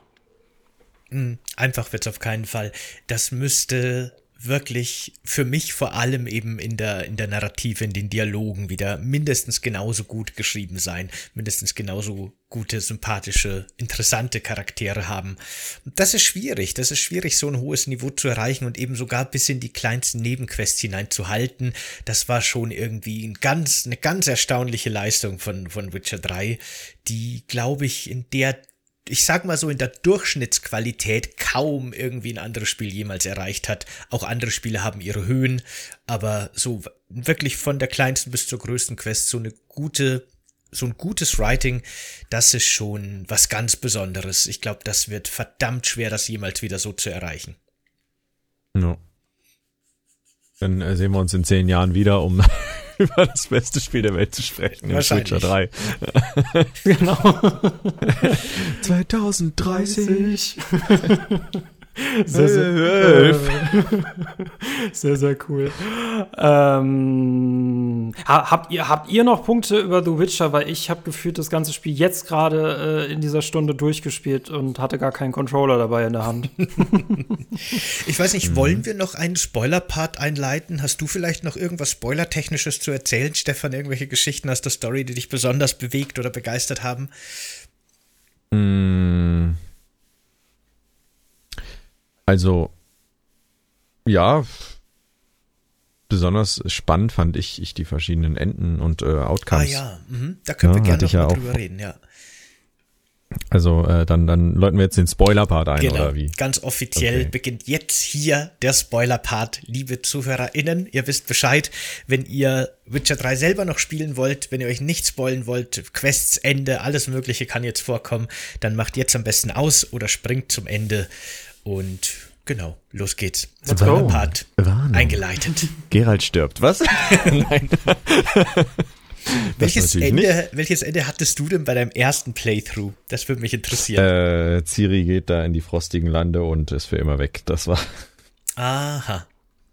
Einfach wird's auf keinen Fall. Das müsste wirklich für mich vor allem eben in der Narrative, in den Dialogen wieder mindestens genauso gut geschrieben sein, mindestens genauso gute, sympathische, interessante Charaktere haben. Das ist schwierig, so ein hohes Niveau zu erreichen und eben sogar bis in die kleinsten Nebenquests hineinzuhalten. Das war schon irgendwie eine ganz erstaunliche Leistung von Witcher 3, die, glaube ich, in der Durchschnittsqualität kaum irgendwie ein anderes Spiel jemals erreicht hat. Auch andere Spiele haben ihre Höhen, aber so wirklich von der kleinsten bis zur größten Quest so ein gutes Writing, das ist schon was ganz Besonderes. Ich glaube, das wird verdammt schwer, das jemals wieder so zu erreichen. No. Dann sehen wir uns in 10 Jahren wieder, um über das beste Spiel der Welt zu sprechen. Witcher 3. Genau. 2030. Sehr, sehr cool. Habt ihr noch Punkte über The Witcher? Weil ich habe gefühlt das ganze Spiel jetzt gerade in dieser Stunde durchgespielt und hatte gar keinen Controller dabei in der Hand. Ich weiß nicht, wollen wir noch einen Spoiler-Part einleiten? Hast du vielleicht noch irgendwas Spoiler-Technisches zu erzählen, Stefan? Irgendwelche Geschichten aus der Story, die dich besonders bewegt oder begeistert haben? Also, ja, besonders spannend fand ich die verschiedenen Enden und Outcomes. Da können wir gerne noch drüber reden, ja. Also, dann läuten wir jetzt den Spoiler-Part ein, genau, oder wie? Ganz offiziell beginnt jetzt hier der Spoiler-Part, liebe ZuhörerInnen. Ihr wisst Bescheid, wenn ihr Witcher 3 selber noch spielen wollt, wenn ihr euch nicht spoilen wollt, Quests, Ende, alles Mögliche kann jetzt vorkommen, dann macht jetzt am besten aus oder springt zum Ende. Und genau, los geht's. Spoiler-Part eingeleitet. Geralt stirbt. Was? Nein. Welches Ende hattest du denn bei deinem ersten Playthrough? Das würde mich interessieren. Ciri geht da in die frostigen Lande und ist für immer weg. Das war. Aha.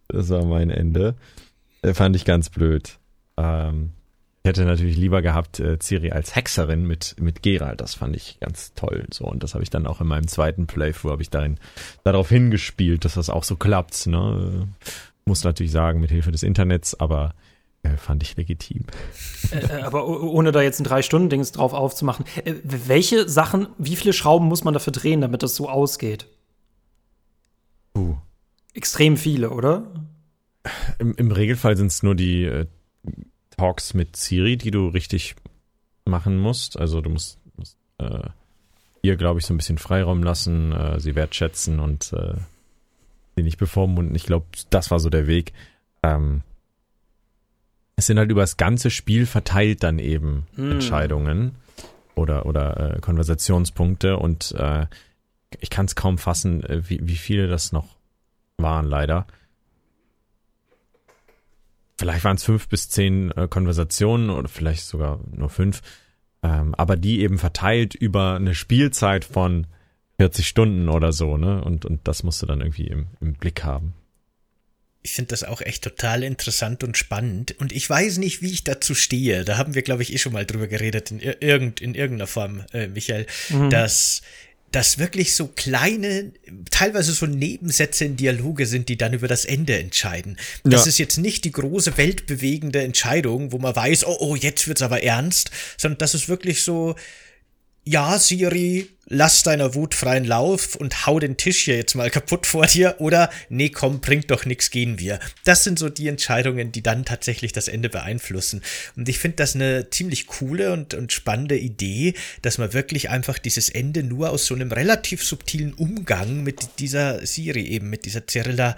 Das war mein Ende. Fand ich ganz blöd. Ich hätte natürlich lieber gehabt, Ciri als Hexerin mit Geralt, das fand ich ganz toll. So, und das habe ich dann auch in meinem zweiten Playthrough, habe ich darauf hingespielt, dass das auch so klappt. Ne? Muss natürlich sagen, mit Hilfe des Internets, aber fand ich legitim. Aber ohne da jetzt ein 3-Stunden-Ding drauf aufzumachen, welche Sachen, wie viele Schrauben muss man dafür drehen, damit das so ausgeht? Extrem viele, oder? Im Regelfall sind es nur die Talks mit Ciri, die du richtig machen musst. Also du musst ihr, glaube ich, so ein bisschen Freiraum lassen, sie wertschätzen und sie nicht bevormunden. Ich glaube, das war so der Weg. Es sind halt über das ganze Spiel verteilt dann eben Entscheidungen oder Konversationspunkte und ich kann es kaum fassen, wie viele das noch waren, leider. Vielleicht waren es 5 bis 10 Konversationen oder vielleicht sogar nur 5, aber die eben verteilt über eine Spielzeit von 40 Stunden oder so, ne? Und das musst du dann irgendwie im Blick haben. Ich finde das auch echt total interessant und spannend und ich weiß nicht, wie ich dazu stehe. Da haben wir, glaube ich, schon mal drüber geredet in irgendeiner Form, Michael, dass wirklich so kleine, teilweise so Nebensätze in Dialoge sind, die dann über das Ende entscheiden. Das ist jetzt nicht die große, weltbewegende Entscheidung, wo man weiß, oh, jetzt wird's aber ernst, sondern das ist wirklich so, ja, Ciri, lass deiner Wut freien Lauf und hau den Tisch hier jetzt mal kaputt vor dir oder, nee, komm, bringt doch nix, gehen wir. Das sind so die Entscheidungen, die dann tatsächlich das Ende beeinflussen. Und ich finde das eine ziemlich coole und spannende Idee, dass man wirklich einfach dieses Ende nur aus so einem relativ subtilen Umgang mit dieser Ciri eben, mit dieser Cirilla,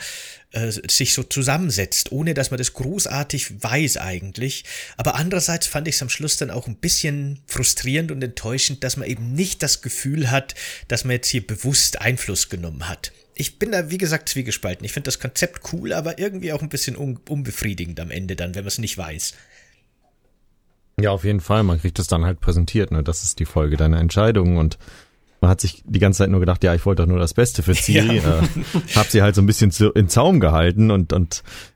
sich so zusammensetzt, ohne dass man das großartig weiß eigentlich. Aber andererseits fand ich es am Schluss dann auch ein bisschen frustrierend und enttäuschend, dass man eben nicht das Gefühl hat, dass man jetzt hier bewusst Einfluss genommen hat. Ich bin da, wie gesagt, zwiegespalten. Ich finde das Konzept cool, aber irgendwie auch ein bisschen unbefriedigend am Ende dann, wenn man es nicht weiß. Ja, auf jeden Fall. Man kriegt das dann halt präsentiert. Ne? Das ist die Folge deiner Entscheidung und man hat sich die ganze Zeit nur gedacht, ja, ich wollte doch nur das Beste für Ciri. Ja. Hab sie halt so ein bisschen in Zaum gehalten und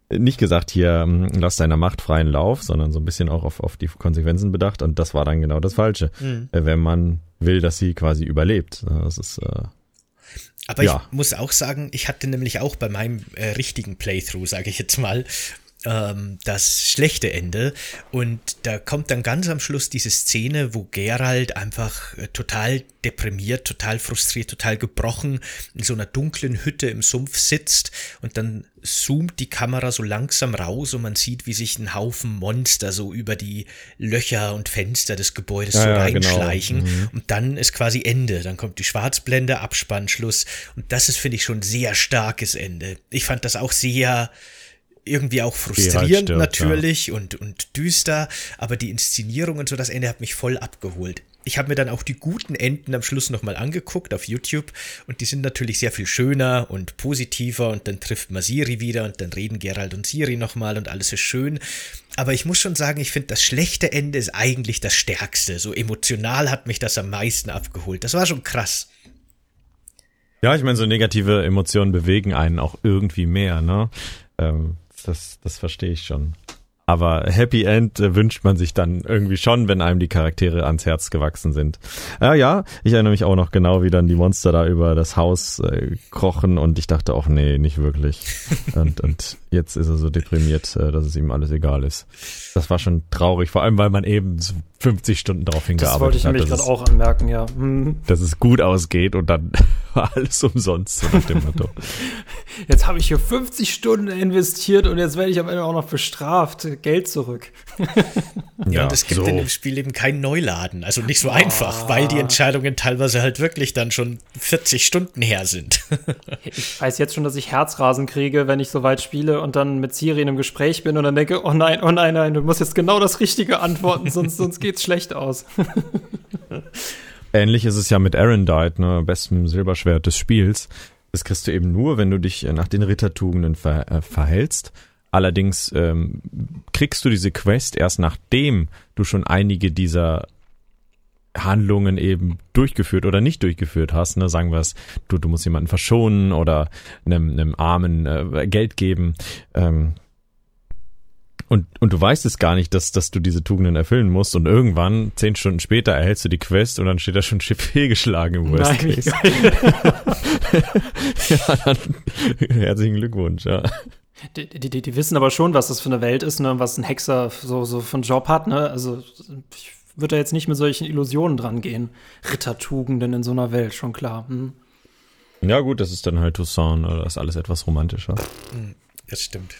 nicht gesagt, hier, lass deiner Macht freien Lauf, sondern so ein bisschen auch auf die Konsequenzen bedacht. Und das war dann genau das Falsche. Wenn man will, dass sie quasi überlebt. Das ist aber ja. Ich muss auch sagen, ich hatte nämlich auch bei meinem richtigen Playthrough, sage ich jetzt mal, das schlechte Ende und da kommt dann ganz am Schluss diese Szene, wo Geralt einfach total deprimiert, total frustriert, total gebrochen in so einer dunklen Hütte im Sumpf sitzt und dann zoomt die Kamera so langsam raus und man sieht, wie sich ein Haufen Monster so über die Löcher und Fenster des Gebäudes so reinschleichen und dann ist quasi Ende, dann kommt die Schwarzblende, Abspann, Schluss und das ist, finde ich, schon ein sehr starkes Ende. Ich fand das auch sehr irgendwie auch frustrierend natürlich und düster, aber die Inszenierung und so, das Ende hat mich voll abgeholt. Ich habe mir dann auch die guten Enden am Schluss nochmal angeguckt auf YouTube und die sind natürlich sehr viel schöner und positiver und dann trifft man Ciri wieder und dann reden Geralt und Ciri nochmal und alles ist schön. Aber ich muss schon sagen, ich finde, das schlechte Ende ist eigentlich das stärkste. So emotional hat mich das am meisten abgeholt. Das war schon krass. Ja, ich meine, so negative Emotionen bewegen einen auch irgendwie mehr, ne? Das verstehe ich schon. Aber Happy End wünscht man sich dann irgendwie schon, wenn einem die Charaktere ans Herz gewachsen sind. Ja, ich erinnere mich auch noch genau, wie dann die Monster da über das Haus krochen und ich dachte auch, nee, nicht wirklich. Und jetzt ist er so deprimiert, dass es ihm alles egal ist. Das war schon traurig, vor allem, weil man eben 50 Stunden darauf hingearbeitet hat. Das wollte ich nämlich gerade auch anmerken, ja. Dass es gut ausgeht und dann war alles umsonst, so nach dem Motto. Jetzt habe ich hier 50 Stunden investiert und jetzt werde ich am Ende auch noch bestraft. Geld zurück. Ja, und es gibt in dem Spiel eben keinen Neuladen. Also nicht so einfach, weil die Entscheidungen teilweise halt wirklich dann schon 40 Stunden her sind. Ich weiß jetzt schon, dass ich Herzrasen kriege, wenn ich so weit spiele und dann mit Ciri in einem Gespräch bin und dann denke, oh nein, du musst jetzt genau das Richtige antworten, sonst geht's schlecht aus. Ähnlich ist es ja mit Aerondight, ne, bestem Silberschwert des Spiels. Das kriegst du eben nur, wenn du dich nach den Rittertugenden verhältst. Allerdings kriegst du diese Quest erst, nachdem du schon einige dieser Handlungen eben durchgeführt oder nicht durchgeführt hast, ne? Sagen wir es, du musst jemanden verschonen oder einem Armen Geld geben. Und du weißt es gar nicht, dass du diese Tugenden erfüllen musst, und irgendwann 10 Stunden später erhältst du die Quest und dann steht da schon Schiff fehlgeschlagen im Worst Case. Ja, dann, herzlichen Glückwunsch, ja. Die wissen aber schon, was das für eine Welt ist, ne, was ein Hexer so für einen Job hat, ne? Also ich würde da jetzt nicht mit solchen Illusionen dran gehen. Rittertugenden in so einer Welt, schon klar. Hm. Ja gut, das ist dann halt Toussaint, oder das ist alles etwas romantischer. Das stimmt.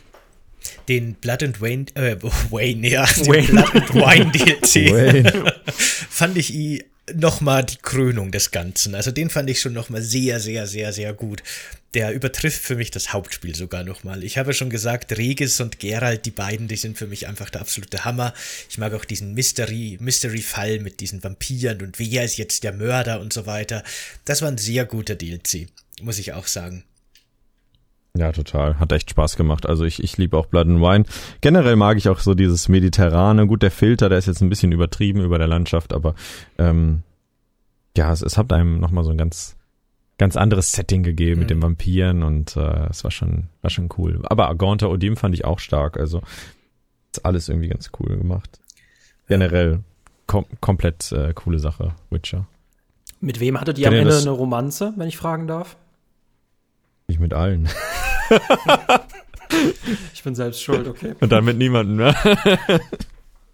Den Blood and Wine, den Blood and Wine DLC fand ich nochmal die Krönung des Ganzen. Also den fand ich schon nochmal sehr, sehr, sehr, sehr gut. Der übertrifft für mich das Hauptspiel sogar nochmal. Ich habe schon gesagt, Regis und Geralt, die beiden, die sind für mich einfach der absolute Hammer. Ich mag auch diesen Mystery-Fall mit diesen Vampiren und wer ist jetzt der Mörder und so weiter. Das war ein sehr guter DLC, muss ich auch sagen. Ja, total. Hat echt Spaß gemacht. Also ich liebe auch Blood and Wine. Generell mag ich auch so dieses Mediterrane. Gut, der Filter, der ist jetzt ein bisschen übertrieben über der Landschaft, aber ja, es hat einem nochmal so ein ganz, ganz anderes Setting gegeben mit den Vampiren und es war schon cool. Aber Gaunter Odim fand ich auch stark. Also ist alles irgendwie ganz cool gemacht. Generell komplett coole Sache, Witcher. Mit wem hattet ihr am Ende eine Romanze, wenn ich fragen darf? Nicht mit allen. Ich bin selbst schuld, okay. Und dann mit niemandem, ne?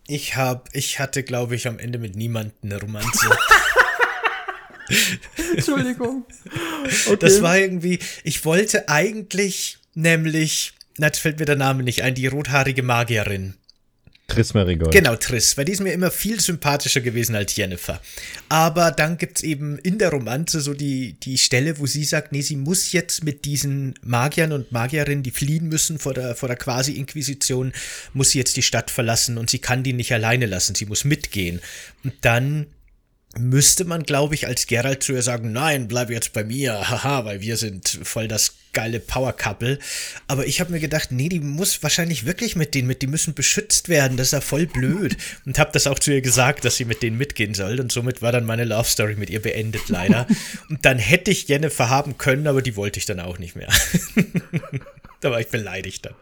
Ich hatte, glaube ich, am Ende mit niemandem eine Romanze. Entschuldigung. Okay. Das war irgendwie, ich wollte eigentlich nämlich, na, jetzt fällt mir der Name nicht ein, die rothaarige Magierin. Triss Merigold. Genau, Triss, weil die ist mir immer viel sympathischer gewesen als Yennefer. Aber dann gibt's eben in der Romanze so die Stelle, wo sie sagt, nee, sie muss jetzt mit diesen Magiern und Magierinnen, die fliehen müssen vor der Quasi-Inquisition, muss sie jetzt die Stadt verlassen und sie kann die nicht alleine lassen, sie muss mitgehen. Und dann müsste man, glaube ich, als Geralt zu ihr sagen, nein, bleib jetzt bei mir, haha, weil wir sind voll das geile Power-Couple. Aber ich habe mir gedacht, nee, die muss wahrscheinlich wirklich mit denen mit, die müssen beschützt werden, das ist ja voll blöd. Und habe das auch zu ihr gesagt, dass sie mit denen mitgehen soll, und somit war dann meine Love-Story mit ihr beendet, leider. Und dann hätte ich Yennefer haben können, aber die wollte ich dann auch nicht mehr. Da war ich beleidigt dann.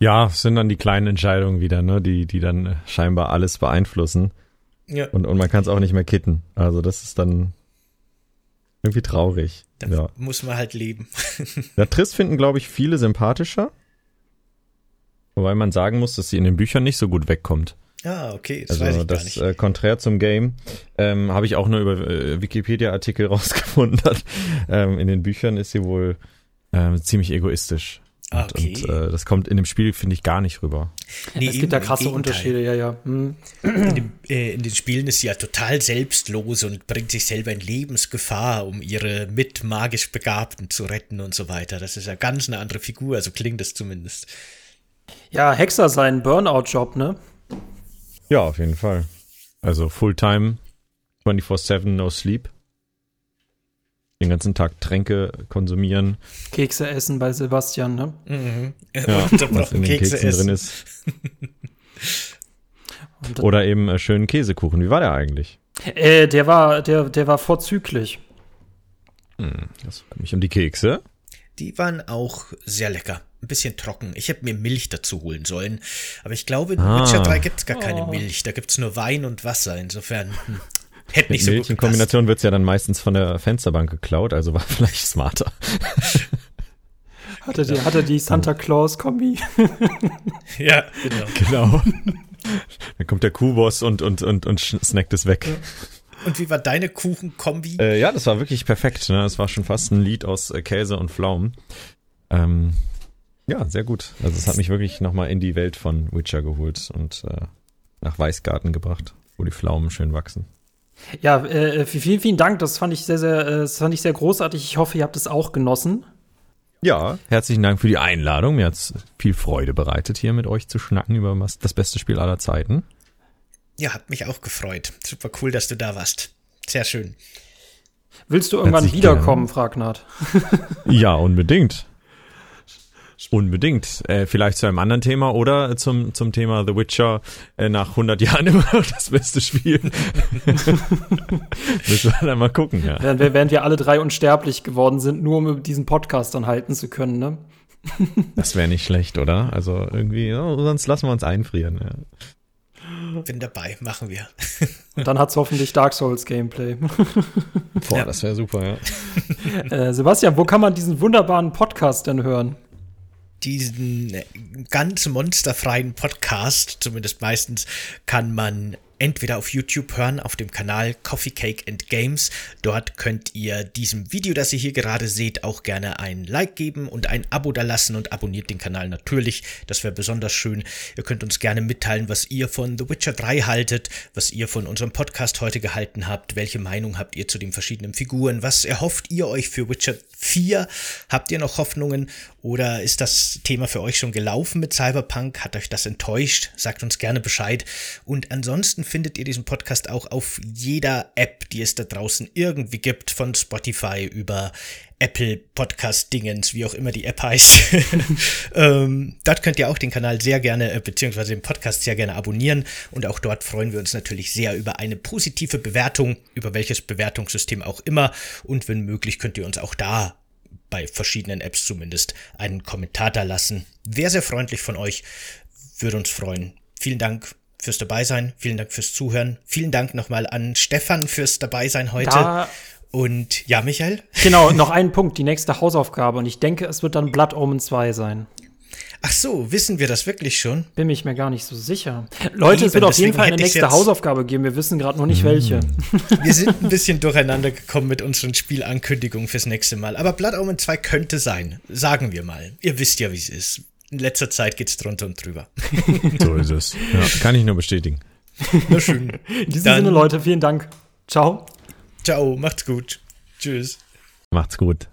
Ja, es sind dann die kleinen Entscheidungen wieder, ne, die dann scheinbar alles beeinflussen. Ja. Und man kann es auch nicht mehr kitten. Also das ist dann irgendwie traurig. Dann muss man halt leben. Ja, Triss finden, glaube ich, viele sympathischer. Wobei man sagen muss, dass sie in den Büchern nicht so gut wegkommt. Ah, okay, das weiß ich gar nicht. Also das konträr zum Game habe ich auch nur über Wikipedia-Artikel rausgefunden. In den Büchern ist sie wohl ziemlich egoistisch. Ah, okay. Und das kommt in dem Spiel, finde ich, gar nicht rüber. Nee, es gibt da krasse Unterschiede, ja. Hm. In den Spielen ist sie ja total selbstlos und bringt sich selber in Lebensgefahr, um ihre mit magisch Begabten zu retten und so weiter. Das ist ja ganz eine andere Figur, also klingt das zumindest. Ja, Hexer sein Burnout-Job, ne? Ja, auf jeden Fall. Also Fulltime, 24/7, no sleep. Den ganzen Tag Tränke konsumieren. Kekse essen bei Sebastian, ne? Mhm. Ja, was in den Keksen drin ist. Oder eben schönen Käsekuchen. Wie war der eigentlich? Der war vorzüglich. Das kümmert mich um die Kekse. Die waren auch sehr lecker. Ein bisschen trocken. Ich hätte mir Milch dazu holen sollen. Aber ich glaube, in Witcher 3 gibt es gar keine Milch. Da gibt es nur Wein und Wasser. Insofern... Hätte nicht so gut gepasst. In Kombination wird es ja dann meistens von der Fensterbank geklaut, also war vielleicht smarter. Hatte die Santa Claus-Kombi. Ja, genau. Dann kommt der Kuhboss und snackt es weg. Und wie war deine Kuchen-Kombi? Ja, das war wirklich perfekt. Ne? Das war schon fast ein Lied aus Käse und Pflaumen. Ja, sehr gut. Also es hat mich wirklich nochmal in die Welt von Witcher geholt und nach Weißgarten gebracht, wo die Pflaumen schön wachsen. Ja, vielen, vielen Dank. Das fand ich sehr großartig. Ich hoffe, ihr habt es auch genossen. Ja, herzlichen Dank für die Einladung. Mir hat es viel Freude bereitet, hier mit euch zu schnacken über das beste Spiel aller Zeiten. Ja, hat mich auch gefreut. Super cool, dass du da warst. Sehr schön. Willst du irgendwann wiederkommen, FragNart? Ja, unbedingt. Unbedingt. Vielleicht zu einem anderen Thema oder zum Thema The Witcher nach 100 Jahren immer noch das beste Spiel. Müssen wir dann mal gucken. Ja. Während wir alle drei unsterblich geworden sind, nur um diesen Podcast dann halten zu können, ne? Das wäre nicht schlecht, oder? Also irgendwie, ja, sonst lassen wir uns einfrieren. Ja. Bin dabei, machen wir. Und dann hat's hoffentlich Dark Souls Gameplay. Boah, ja. Das wäre super, ja. Sebastian, wo kann man diesen wunderbaren Podcast denn hören? Diesen ganz monsterfreien Podcast, zumindest meistens, kann man entweder auf YouTube hören, auf dem Kanal Coffee Cake and Games. Dort könnt ihr diesem Video, das ihr hier gerade seht, auch gerne ein Like geben und ein Abo dalassen und abonniert den Kanal natürlich. Das wäre besonders schön. Ihr könnt uns gerne mitteilen, was ihr von The Witcher 3 haltet, was ihr von unserem Podcast heute gehalten habt, welche Meinung habt ihr zu den verschiedenen Figuren, was erhofft ihr euch für Witcher 4? Habt ihr noch Hoffnungen oder ist das Thema für euch schon gelaufen mit Cyberpunk? Hat euch das enttäuscht? Sagt uns gerne Bescheid. Und ansonsten findet ihr diesen Podcast auch auf jeder App, die es da draußen irgendwie gibt, von Spotify über Apple Podcast-Dingens, wie auch immer die App heißt. Dort könnt ihr auch den Kanal sehr gerne, beziehungsweise den Podcast sehr gerne abonnieren und auch dort freuen wir uns natürlich sehr über eine positive Bewertung, über welches Bewertungssystem auch immer und wenn möglich könnt ihr uns auch da bei verschiedenen Apps zumindest einen Kommentar da lassen. Wäre sehr freundlich von euch, würde uns freuen. Vielen Dank fürs Dabeisein, vielen Dank fürs Zuhören, vielen Dank nochmal an Stefan fürs Dabeisein heute. Da und ja, Michael? Genau, noch einen Punkt, die nächste Hausaufgabe und ich denke, es wird dann Blood Omen 2 sein. Ach so, wissen wir das wirklich schon? Bin mich mir gar nicht so sicher. Leute, es wird auf jeden Fall eine nächste Hausaufgabe geben, wir wissen gerade noch nicht welche. Wir sind ein bisschen durcheinander gekommen mit unseren Spielankündigungen fürs nächste Mal, aber Blood Omen 2 könnte sein, sagen wir mal. Ihr wisst ja, wie es ist. In letzter Zeit geht's drunter und drüber. So ist es. Ja, kann ich nur bestätigen. Na schön. In diesem Sinne, Leute, vielen Dank. Ciao. Ciao, macht's gut. Tschüss. Macht's gut.